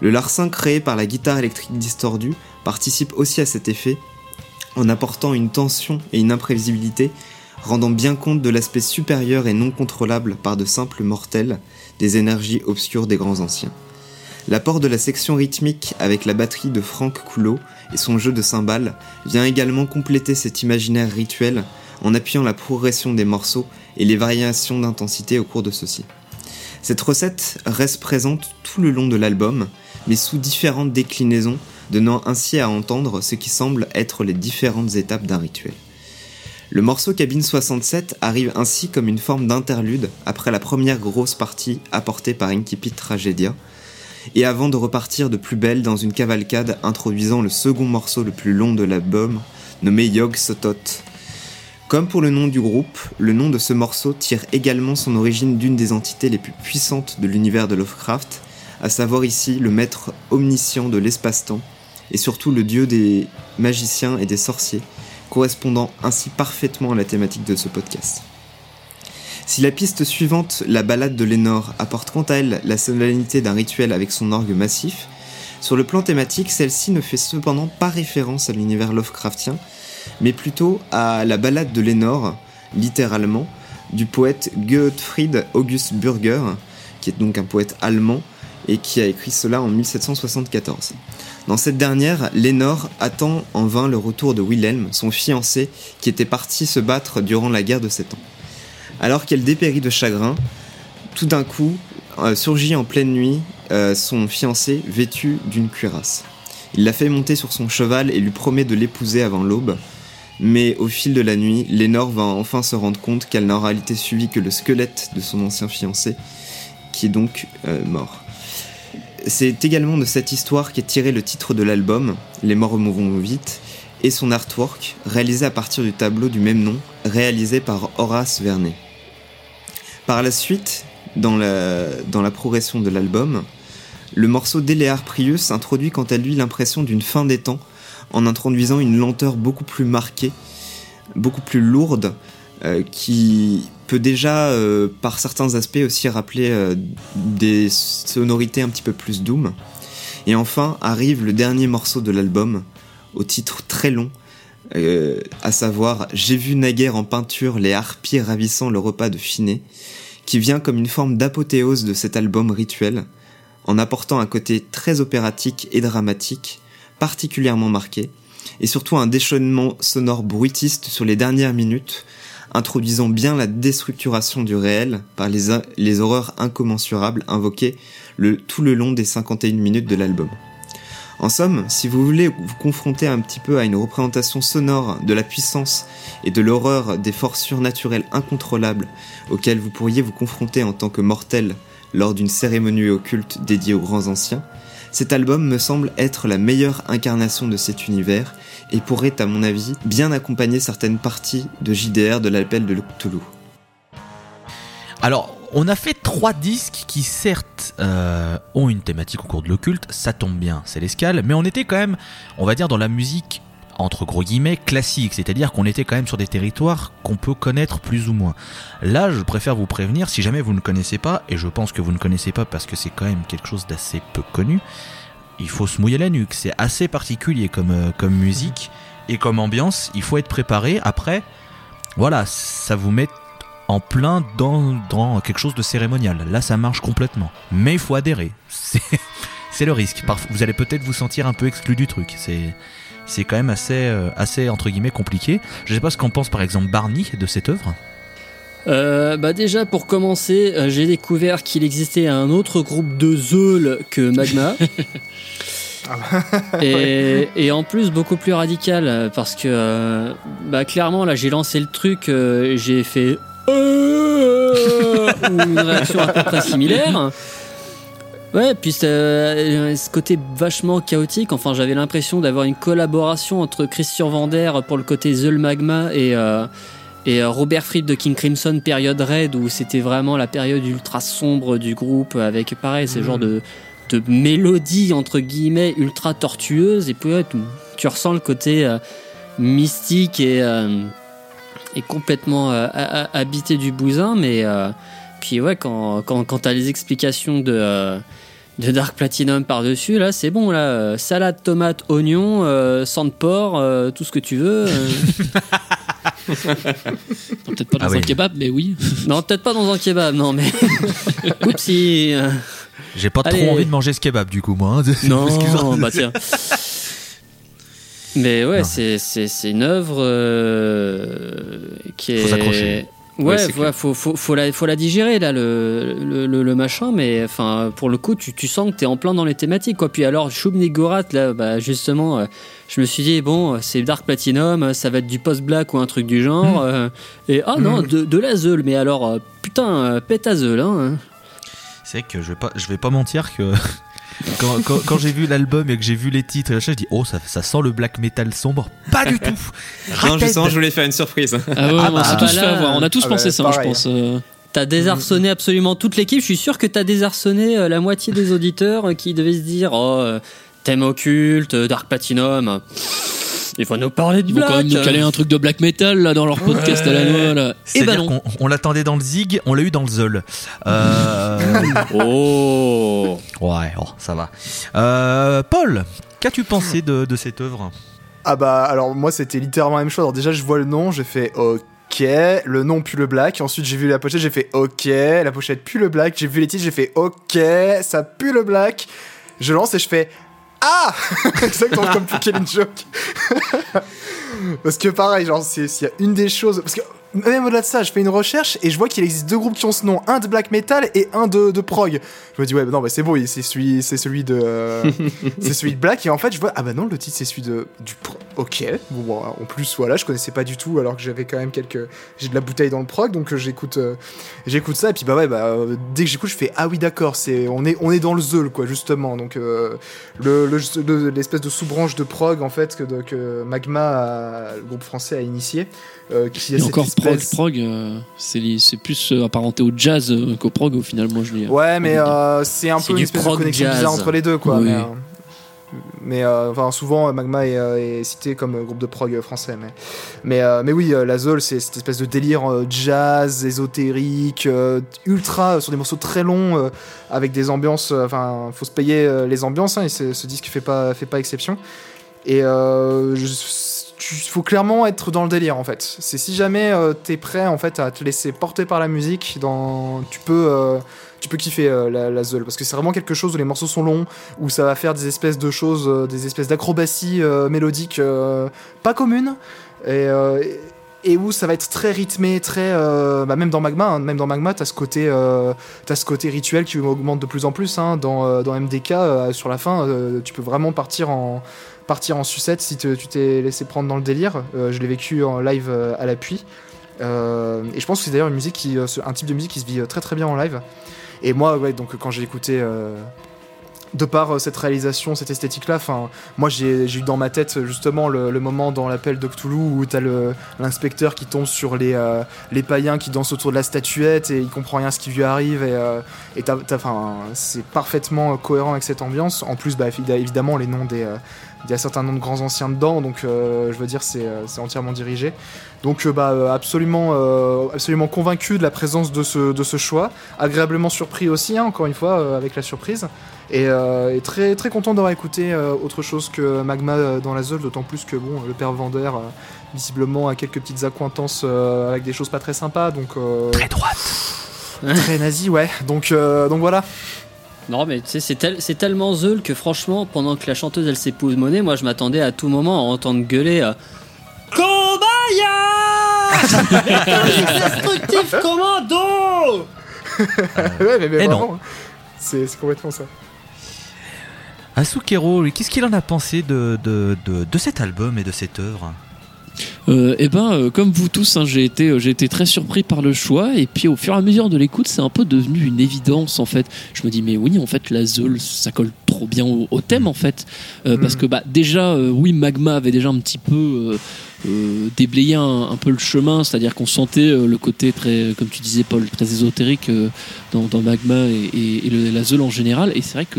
Le larcin créé par la guitare électrique distordue participe aussi à cet effet en apportant une tension et une imprévisibilité, rendant bien compte de l'aspect supérieur et non contrôlable par de simples mortels des énergies obscures des grands anciens. L'apport de la section rythmique avec la batterie de Frank Coulot et son jeu de cymbales vient également compléter cet imaginaire rituel en appuyant la progression des morceaux et les variations d'intensité au cours de ceux-ci. Cette recette reste présente tout le long de l'album, mais sous différentes déclinaisons, donnant ainsi à entendre ce qui semble être les différentes étapes d'un rituel. Le morceau Cabine soixante-sept arrive ainsi comme une forme d'interlude après la première grosse partie apportée par Incipit Tragedia, et avant de repartir de plus belle dans une cavalcade introduisant le second morceau le plus long de l'album, nommé Yog Sothoth. Comme pour le nom du groupe, le nom de ce morceau tire également son origine d'une des entités les plus puissantes de l'univers de Lovecraft, à savoir ici le maître omniscient de l'espace-temps, et surtout le dieu des magiciens et des sorciers, correspondant ainsi parfaitement à la thématique de ce podcast. Si la piste suivante, la ballade de Lénore, apporte quant à elle la solennité d'un rituel avec son orgue massif, sur le plan thématique, celle-ci ne fait cependant pas référence à l'univers Lovecraftien, mais plutôt à la ballade de Lénore, littéralement, du poète Gottfried August Bürger, qui est donc un poète allemand et qui a écrit cela en dix-sept cent soixante-quatorze. Dans cette dernière, Lénore attend en vain le retour de Wilhelm, son fiancé, qui était parti se battre durant la guerre de Sept Ans. Alors qu'elle dépérit de chagrin, tout d'un coup euh, surgit en pleine nuit euh, son fiancé vêtu d'une cuirasse. Il la fait monter sur son cheval et lui promet de l'épouser avant l'aube, mais au fil de la nuit, Lénore va enfin se rendre compte qu'elle n'a en réalité suivi que le squelette de son ancien fiancé, qui est donc euh, mort. C'est également de cette histoire qu'est tiré le titre de l'album, Les Morts Vont Vite, et son artwork, réalisé à partir du tableau du même nom, réalisé par Horace Vernet. Par la suite, dans la, dans la progression de l'album, le morceau d'Elear Prius introduit quant à lui l'impression d'une fin des temps, en introduisant une lenteur beaucoup plus marquée, beaucoup plus lourde, euh, qui peut déjà, euh, par certains aspects, aussi rappeler euh, des sonorités un petit peu plus doom. Et enfin, arrive le dernier morceau de l'album, au titre très long, euh, à savoir « J'ai vu naguère en peinture les harpies ravissant le repas de Finet », qui vient comme une forme d'apothéose de cet album rituel, en apportant un côté très opératique et dramatique, particulièrement marqué, et surtout un déchaînement sonore bruitiste sur les dernières minutes, introduisant bien la déstructuration du réel par les, a- les horreurs incommensurables invoquées le, tout le long des cinquante et une minutes de l'album. En somme, si vous voulez vous confronter un petit peu à une représentation sonore de la puissance et de l'horreur des forces surnaturelles incontrôlables auxquelles vous pourriez vous confronter en tant que mortel lors d'une cérémonie occulte dédiée aux grands anciens, cet album me semble être la meilleure incarnation de cet univers et pourrait, à mon avis, bien accompagner certaines parties de J D R de l'appel de Cthulhu. Alors, on a fait trois disques qui, certes, euh, ont une thématique au cours de l'occulte, ça tombe bien, c'est l'escale, mais on était quand même, on va dire, dans la musique, entre gros guillemets, classique, c'est-à-dire qu'on était quand même sur des territoires qu'on peut connaître plus ou moins. Là, je préfère vous prévenir, si jamais vous ne connaissez pas, et je pense que vous ne connaissez pas parce que c'est quand même quelque chose d'assez peu connu, il faut se mouiller la nuque, c'est assez particulier comme, euh, comme musique et comme ambiance, il faut être préparé. Après, voilà, ça vous met en plein dans, dans quelque chose de cérémonial, là ça marche complètement, mais il faut adhérer, c'est, c'est le risque. Parfois, vous allez peut-être vous sentir un peu exclu du truc, c'est... C'est quand même assez, euh, assez entre guillemets compliqué. Je sais pas ce qu'en pense par exemple Barny de cette œuvre. Euh, bah déjà pour commencer, euh, j'ai découvert qu'il existait un autre groupe de zeules que Magma. et, et en plus beaucoup plus radical parce que euh, bah clairement là j'ai lancé le truc, euh, j'ai fait euh, ou une réaction à peu près similaire. Ouais, puis euh, ce côté vachement chaotique, enfin j'avais l'impression d'avoir une collaboration entre Christian Vander pour le côté Zeul Magma et, euh, et Robert Fripp de King Crimson période Red, où c'était vraiment la période ultra sombre du groupe avec pareil, ce mmh. genre de, de mélodie entre guillemets ultra tortueuse, et puis ouais, tu, tu ressens le côté euh, mystique et, euh, et complètement euh, habité du bousin, mais... Euh, puis ouais, quand, quand, quand t'as les explications de... Euh, de Dark Platinum par-dessus, là, c'est bon, là, euh, salade, tomate, oignon, euh, sang de porc, euh, tout ce que tu veux. Euh... non, peut-être pas dans ah un oui. kebab, mais oui. non, peut-être pas dans un kebab, non, mais... Oupsie euh... J'ai pas Allez. trop envie de manger ce kebab, du coup, moi. Hein, de... Non, bah tiens. Mais ouais, c'est, c'est, c'est une œuvre euh, qui est... Faut s'accrocher. Ouais, ouais voilà, faut, faut, faut, la, faut la digérer là, le, le, le, le machin, mais enfin, pour le coup, tu, tu sens que t'es en plein dans les thématiques, quoi. Puis alors, Shub-Niggurath, là, bah, justement, euh, je me suis dit, bon, c'est Dark Platinum, ça va être du post-black ou un truc du genre, mmh. euh, et ah oh, non, mmh. de, de la zeule, mais alors, euh, putain, euh, pète à zeule, hein. C'est vrai que je vais pas, je vais pas mentir que. Quand, quand, quand j'ai vu l'album et que j'ai vu les titres, je me dis oh ça, ça sent le black metal sombre, pas du tout. Non, justement je voulais faire une surprise. Ah ouais, ah bah, on s'est tous là, fait avoir, on a tous ah pensé bah, ça, pareil. Je pense. Euh... T'as désarçonné absolument toute l'équipe. Je suis sûr que t'as désarçonné la moitié des auditeurs qui devaient se dire oh thème occulte, Dark Platinum. Il faut nous parler de black. Ils vont quand même nous caler un truc de black metal là, dans leur podcast ouais. à la noix là. Et ben non. On, on l'attendait dans le zig, on l'a eu dans le zeul. Euh... oh. Ouais, oh, ça va. Euh, Paul, qu'as-tu pensé de, de cette œuvre ? Ah bah alors moi c'était littéralement la même chose. Alors déjà je vois le nom, j'ai fait ok. Le nom pue le black. Ensuite j'ai vu la pochette, j'ai fait ok. La pochette pue le black. J'ai vu les titres, j'ai fait ok. Ça pue le black. Je lance et je fais. Ah exactement comme pour Killing Joke. Parce que pareil, genre, s'il y a une des choses... Parce que même au-delà de ça, je fais une recherche et je vois qu'il existe deux groupes qui ont ce nom. Un de black metal et un de, de prog. Je me dis, ouais, bah non, bah c'est bon, c'est celui, c'est celui de... Euh, c'est celui de black. Et en fait, je vois, ah bah non, le titre, c'est celui de... du prog. Ok. Bon, bon, en plus, voilà, je connaissais pas du tout, alors que j'avais quand même quelques... J'ai de la bouteille dans le prog, donc j'écoute, euh, j'écoute ça. Et puis, bah ouais, bah, euh, dès que j'écoute, je fais, ah oui, d'accord, c'est, on, est, on est dans le zeul, quoi, justement. Donc, euh, le, le, le, l'espèce de sous-branche de prog, en fait, que, de, que Magma, a, le groupe français, a initié. Euh, qui a cette encore espèce... prog, prog, euh, c'est, c'est plus euh, apparenté au jazz euh, qu'au prog, au final, moi, je l'ai... Ouais, mais euh, c'est un c'est peu une espèce de connexion bizarre entre les deux, quoi, oui. mais, euh... mais euh, enfin souvent Magma est, euh, est cité comme groupe de prog français, mais mais, euh, mais oui, euh, la Zol, c'est cette espèce de délire euh, jazz ésotérique, euh, ultra, euh, sur des morceaux très longs, euh, avec des ambiances, enfin euh, faut se payer euh, les ambiances, hein, et ce disque fait pas fait pas exception, et euh, je, faut clairement être dans le délire, en fait. C'est, si jamais euh, t'es prêt, en fait, à te laisser porter par la musique, dans... tu peux euh, tu peux kiffer euh, la, la Zeul, parce que c'est vraiment quelque chose où les morceaux sont longs, où ça va faire des espèces de choses, euh, des espèces d'acrobaties euh, mélodiques euh, pas communes, et, euh, et où ça va être très rythmé, très euh, bah, même dans Magma, hein, même dans Magma, t'as ce côté euh, t'as ce côté rituel qui augmente de plus en plus, hein, dans euh, dans M D K, euh, sur la fin, euh, tu peux vraiment partir en partir en sucette si te, tu t'es laissé prendre dans le délire. Euh, je l'ai vécu en live euh, à l'appui, euh, et je pense que c'est d'ailleurs une musique qui, euh, un type de musique qui se vit euh, très très bien en live. Et moi, ouais, donc quand j'ai écouté, euh, de par euh, cette réalisation, cette esthétique là, enfin moi j'ai, j'ai eu dans ma tête justement le, le moment dans l'appel de Cthulhu où t'as le, l'inspecteur qui tombe sur les, euh, les païens qui dansent autour de la statuette et il comprend rien à ce qui lui arrive, et, euh, et t'as, t'as, c'est parfaitement cohérent avec cette ambiance. En plus, bah, évidemment, les noms des... Euh, il y a certains noms de grands anciens dedans, donc euh, je veux dire, c'est, c'est entièrement dirigé. Donc euh, bah, absolument, euh, absolument convaincu de la présence de ce, de ce choix, agréablement surpris aussi, hein, encore une fois, euh, avec la surprise, et, euh, et très, très content d'avoir écouté euh, autre chose que Magma dans la Zeul, d'autant plus que bon, le père Vander, euh, visiblement, a quelques petites accointances euh, avec des choses pas très sympas, donc... Euh, très droite. Très nazi, ouais, donc, euh, donc voilà. Non, mais tu sais, c'est, tel, c'est tellement Zeul que franchement, pendant que la chanteuse elle s'est pulmonée, moi je m'attendais à tout moment à entendre gueuler euh, Kobaya destructif commando. Ouais, mais, mais vraiment, non. C'est, c'est complètement ça. Asukero, qu'est-ce qu'il en a pensé de, de, de, de cet album et de cette œuvre? Euh, et ben, euh, comme vous tous, hein, j'ai été, euh, j'ai été très surpris par le choix, et puis au fur et à mesure de l'écoute, c'est un peu devenu une évidence, en fait. Je me dis, mais oui, en fait, la Zeul, ça colle trop bien au, au thème, en fait, euh, mmh. parce que bah déjà, euh, oui, Magma avait déjà un petit peu euh, euh, déblayé un, un peu le chemin, c'est-à-dire qu'on sentait euh, le côté très, comme tu disais, Paul, très ésotérique euh, dans, dans Magma et, et, et le, la Zeul en général, et c'est vrai que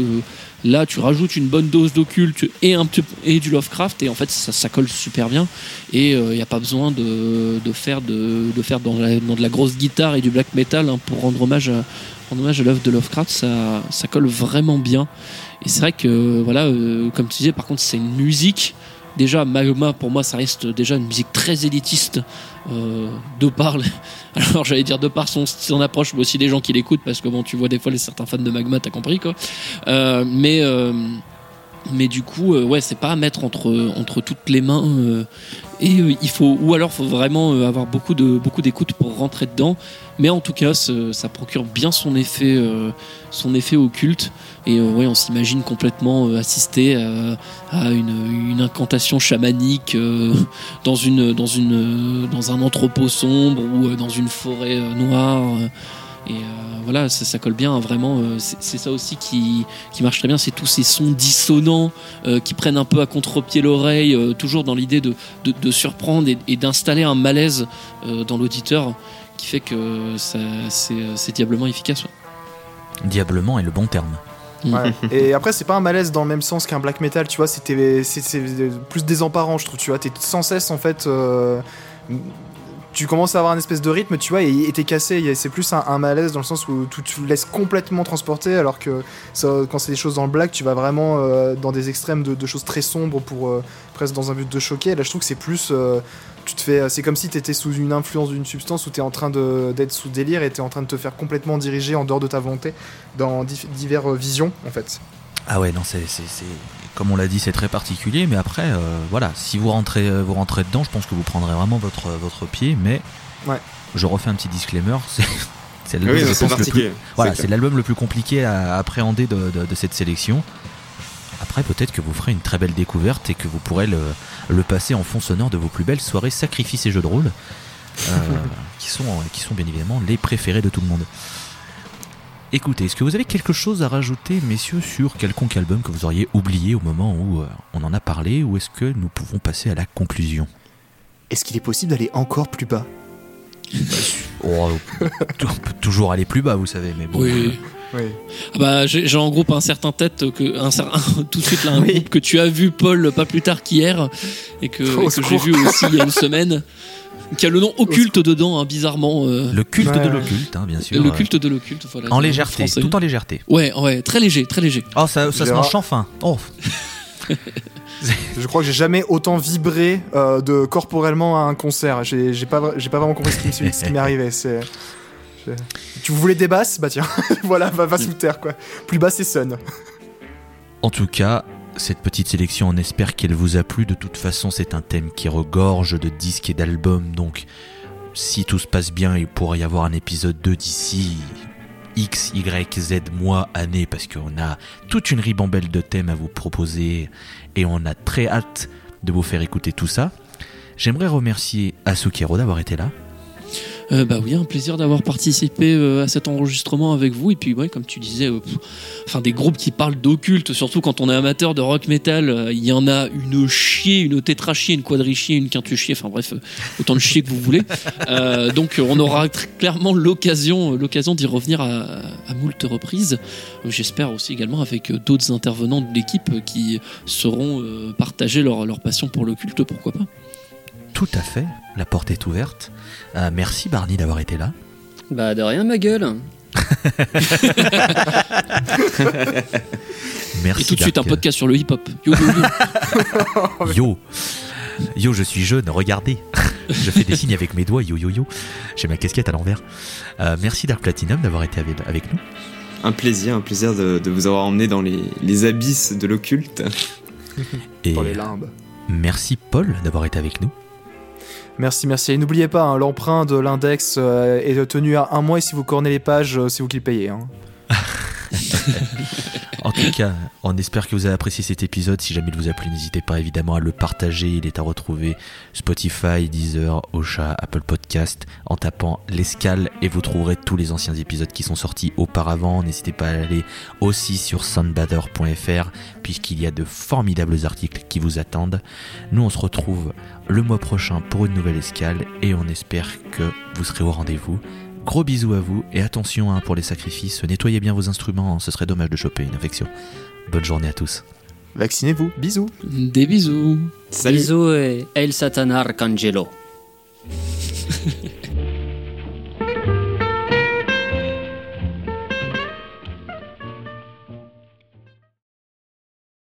là, tu rajoutes une bonne dose d'occulte et, un petit, et du Lovecraft, et en fait, ça, ça colle super bien. Et il euh, n'y a pas besoin de, de faire, de, de faire dans, la, dans de la grosse guitare et du black metal, hein, pour rendre hommage à, rendre hommage à l'œuvre de Lovecraft. Ça, ça colle vraiment bien. Et c'est vrai que, voilà, euh, comme tu disais, par contre, c'est une musique. Déjà, Magma, pour moi, ça reste déjà une musique très élitiste, euh, de par, alors j'allais dire de par son, son approche, mais aussi les gens qui l'écoutent, parce que bon, tu vois des fois les certains fans de Magma, t'as compris, quoi. Euh, mais euh, mais du coup, euh, ouais, c'est pas à mettre entre entre toutes les mains, euh, et euh, il faut, ou alors faut vraiment euh, avoir beaucoup de beaucoup d'écoute pour rentrer dedans. Mais en tout cas, ça procure bien son effet, euh, son effet occulte. Et euh, ouais, on s'imagine complètement euh, assister à, à une, une incantation chamanique euh, dans une, dans une, euh, dans un entrepôt sombre ou euh, dans une forêt euh, noire. Euh, et euh, voilà, ça, ça colle bien, hein, vraiment. Euh, c'est, c'est ça aussi qui, qui marche très bien, c'est tous ces sons dissonants euh, qui prennent un peu à contre-pied l'oreille, euh, toujours dans l'idée de, de, de surprendre et, et d'installer un malaise euh, dans l'auditeur, qui fait que ça, c'est, c'est diablement efficace. Ouais. Diablement est le bon terme. Ouais. Et après, c'est pas un malaise dans le même sens qu'un black metal, tu vois, c'était, c'est, c'est plus désemparant, je trouve, tu vois, t'es sans cesse, en fait, euh, tu commences à avoir une espèce de rythme, tu vois, et, et t'es cassé, et c'est plus un, un malaise dans le sens où tu te laisses complètement transporter, alors que ça, quand c'est des choses dans le black, tu vas vraiment euh, dans des extrêmes de, de choses très sombres pour euh, presque dans un but de choquer. Là, je trouve que c'est plus... Euh, tu te fais, c'est comme si t'étais sous une influence d'une substance où t'es en train de, d'être sous délire et t'es en train de te faire complètement diriger en dehors de ta volonté dans dif- diverses visions, en fait. Ah ouais, non, c'est, c'est, c'est, comme on l'a dit, c'est très particulier, mais après, euh, voilà, si vous rentrez, vous rentrez dedans, je pense que vous prendrez vraiment votre, votre pied, mais ouais. Je refais un petit disclaimer, c'est, c'est, l'album, oui, je pense, le plus, voilà, c'est l'album le plus compliqué à appréhender de, de, de cette sélection. Après, peut-être que vous ferez une très belle découverte et que vous pourrez le, le passer en fond sonore de vos plus belles soirées sacrifices et jeux de rôle, euh, qui, sont, qui sont bien évidemment les préférés de tout le monde. Écoutez, est-ce que vous avez quelque chose à rajouter, messieurs, sur quelconque album que vous auriez oublié au moment où euh, on en a parlé, ou est-ce que nous pouvons passer à la conclusion ? Est-ce qu'il est possible d'aller encore plus bas ? Oh, on peut toujours aller plus bas, vous savez, mais bon... Oui. Oui. Ah bah, j'ai, j'ai en groupe un certain tête que un, un, tout de suite là un oui. groupe que tu as vu Paul pas plus tard qu'hier et que, et que j'ai vu aussi il y a une semaine qui a le nom occulte dedans hein, bizarrement euh, le culte ouais. de l'occulte hein, bien sûr le culte de l'occulte voilà, en légèreté français. Tout en légèreté ouais ouais très léger très léger oh ça ça sera chanfin oh je crois que j'ai jamais autant vibré euh, de corporellement à un concert. J'ai, j'ai pas, j'ai pas vraiment compris ce qui, ce qui m'est arrivé. C'est, je... Tu voulais des basses ? Bah tiens, voilà, va, va sous terre quoi. Plus basse et sonne. En tout cas, cette petite sélection, on espère qu'elle vous a plu. De toute façon, c'est un thème qui regorge de disques et d'albums. Donc, si tout se passe bien, il pourrait y avoir un épisode deux d'ici X, Y, Z, mois, année, parce qu'on a toute une ribambelle de thèmes à vous proposer et on a très hâte de vous faire écouter tout ça. J'aimerais remercier Asukero d'avoir été là. Euh, bah oui, un plaisir d'avoir participé euh, à cet enregistrement avec vous. Et puis, ouais, comme tu disais, euh, pff, enfin, des groupes qui parlent d'occulte, surtout quand on est amateur de rock metal, euh, il y en a une chier, une tétrachier, une quadrichier, une quintuchier, enfin bref, euh, autant de chier que vous voulez. Euh, donc, euh, on aura très clairement l'occasion, euh, l'occasion d'y revenir à, à moult reprises. Euh, j'espère aussi également avec euh, d'autres intervenants de l'équipe euh, qui sauront euh, partager leur, leur passion pour l'occulte, pourquoi pas. Tout à fait, la porte est ouverte. Euh, merci Barny d'avoir été là. Bah de rien ma gueule. Merci. Et tout de suite un podcast sur le hip-hop. Yo yo yo. Yo. Yo, je suis jeune, regardez. Je fais des signes avec mes doigts, yo yo yo. J'ai ma casquette à l'envers. Euh, merci Dark Platinum d'avoir été avec nous. Un plaisir, un plaisir de, de vous avoir emmené dans les, les abysses de l'occulte. Et dans les limbes. Merci Paul d'avoir été avec nous. Merci, merci. Et n'oubliez pas, hein, l'emprunt de l'index euh, est tenu à un mois et si vous cornez les pages, euh, c'est vous qui le payez. Hein. En tout cas, on espère que vous avez apprécié cet épisode. Si jamais il vous a plu, n'hésitez pas évidemment à le partager. Il est à retrouver Spotify, Deezer, Ocha, Apple Podcast. En tapant l'escale et vous trouverez tous les anciens épisodes qui sont sortis auparavant. N'hésitez pas à aller aussi sur soundbather point f r puisqu'il y a de formidables articles qui vous attendent. Nous, on se retrouve le mois prochain pour une nouvelle escale et on espère que vous serez au rendez-vous. Gros bisous à vous et attention hein, pour les sacrifices, nettoyez bien vos instruments, ce serait dommage de choper une infection. Bonne journée à tous. Vaccinez-vous, bisous. Des bisous. Salut. Bisous et El Satan Arcangelo.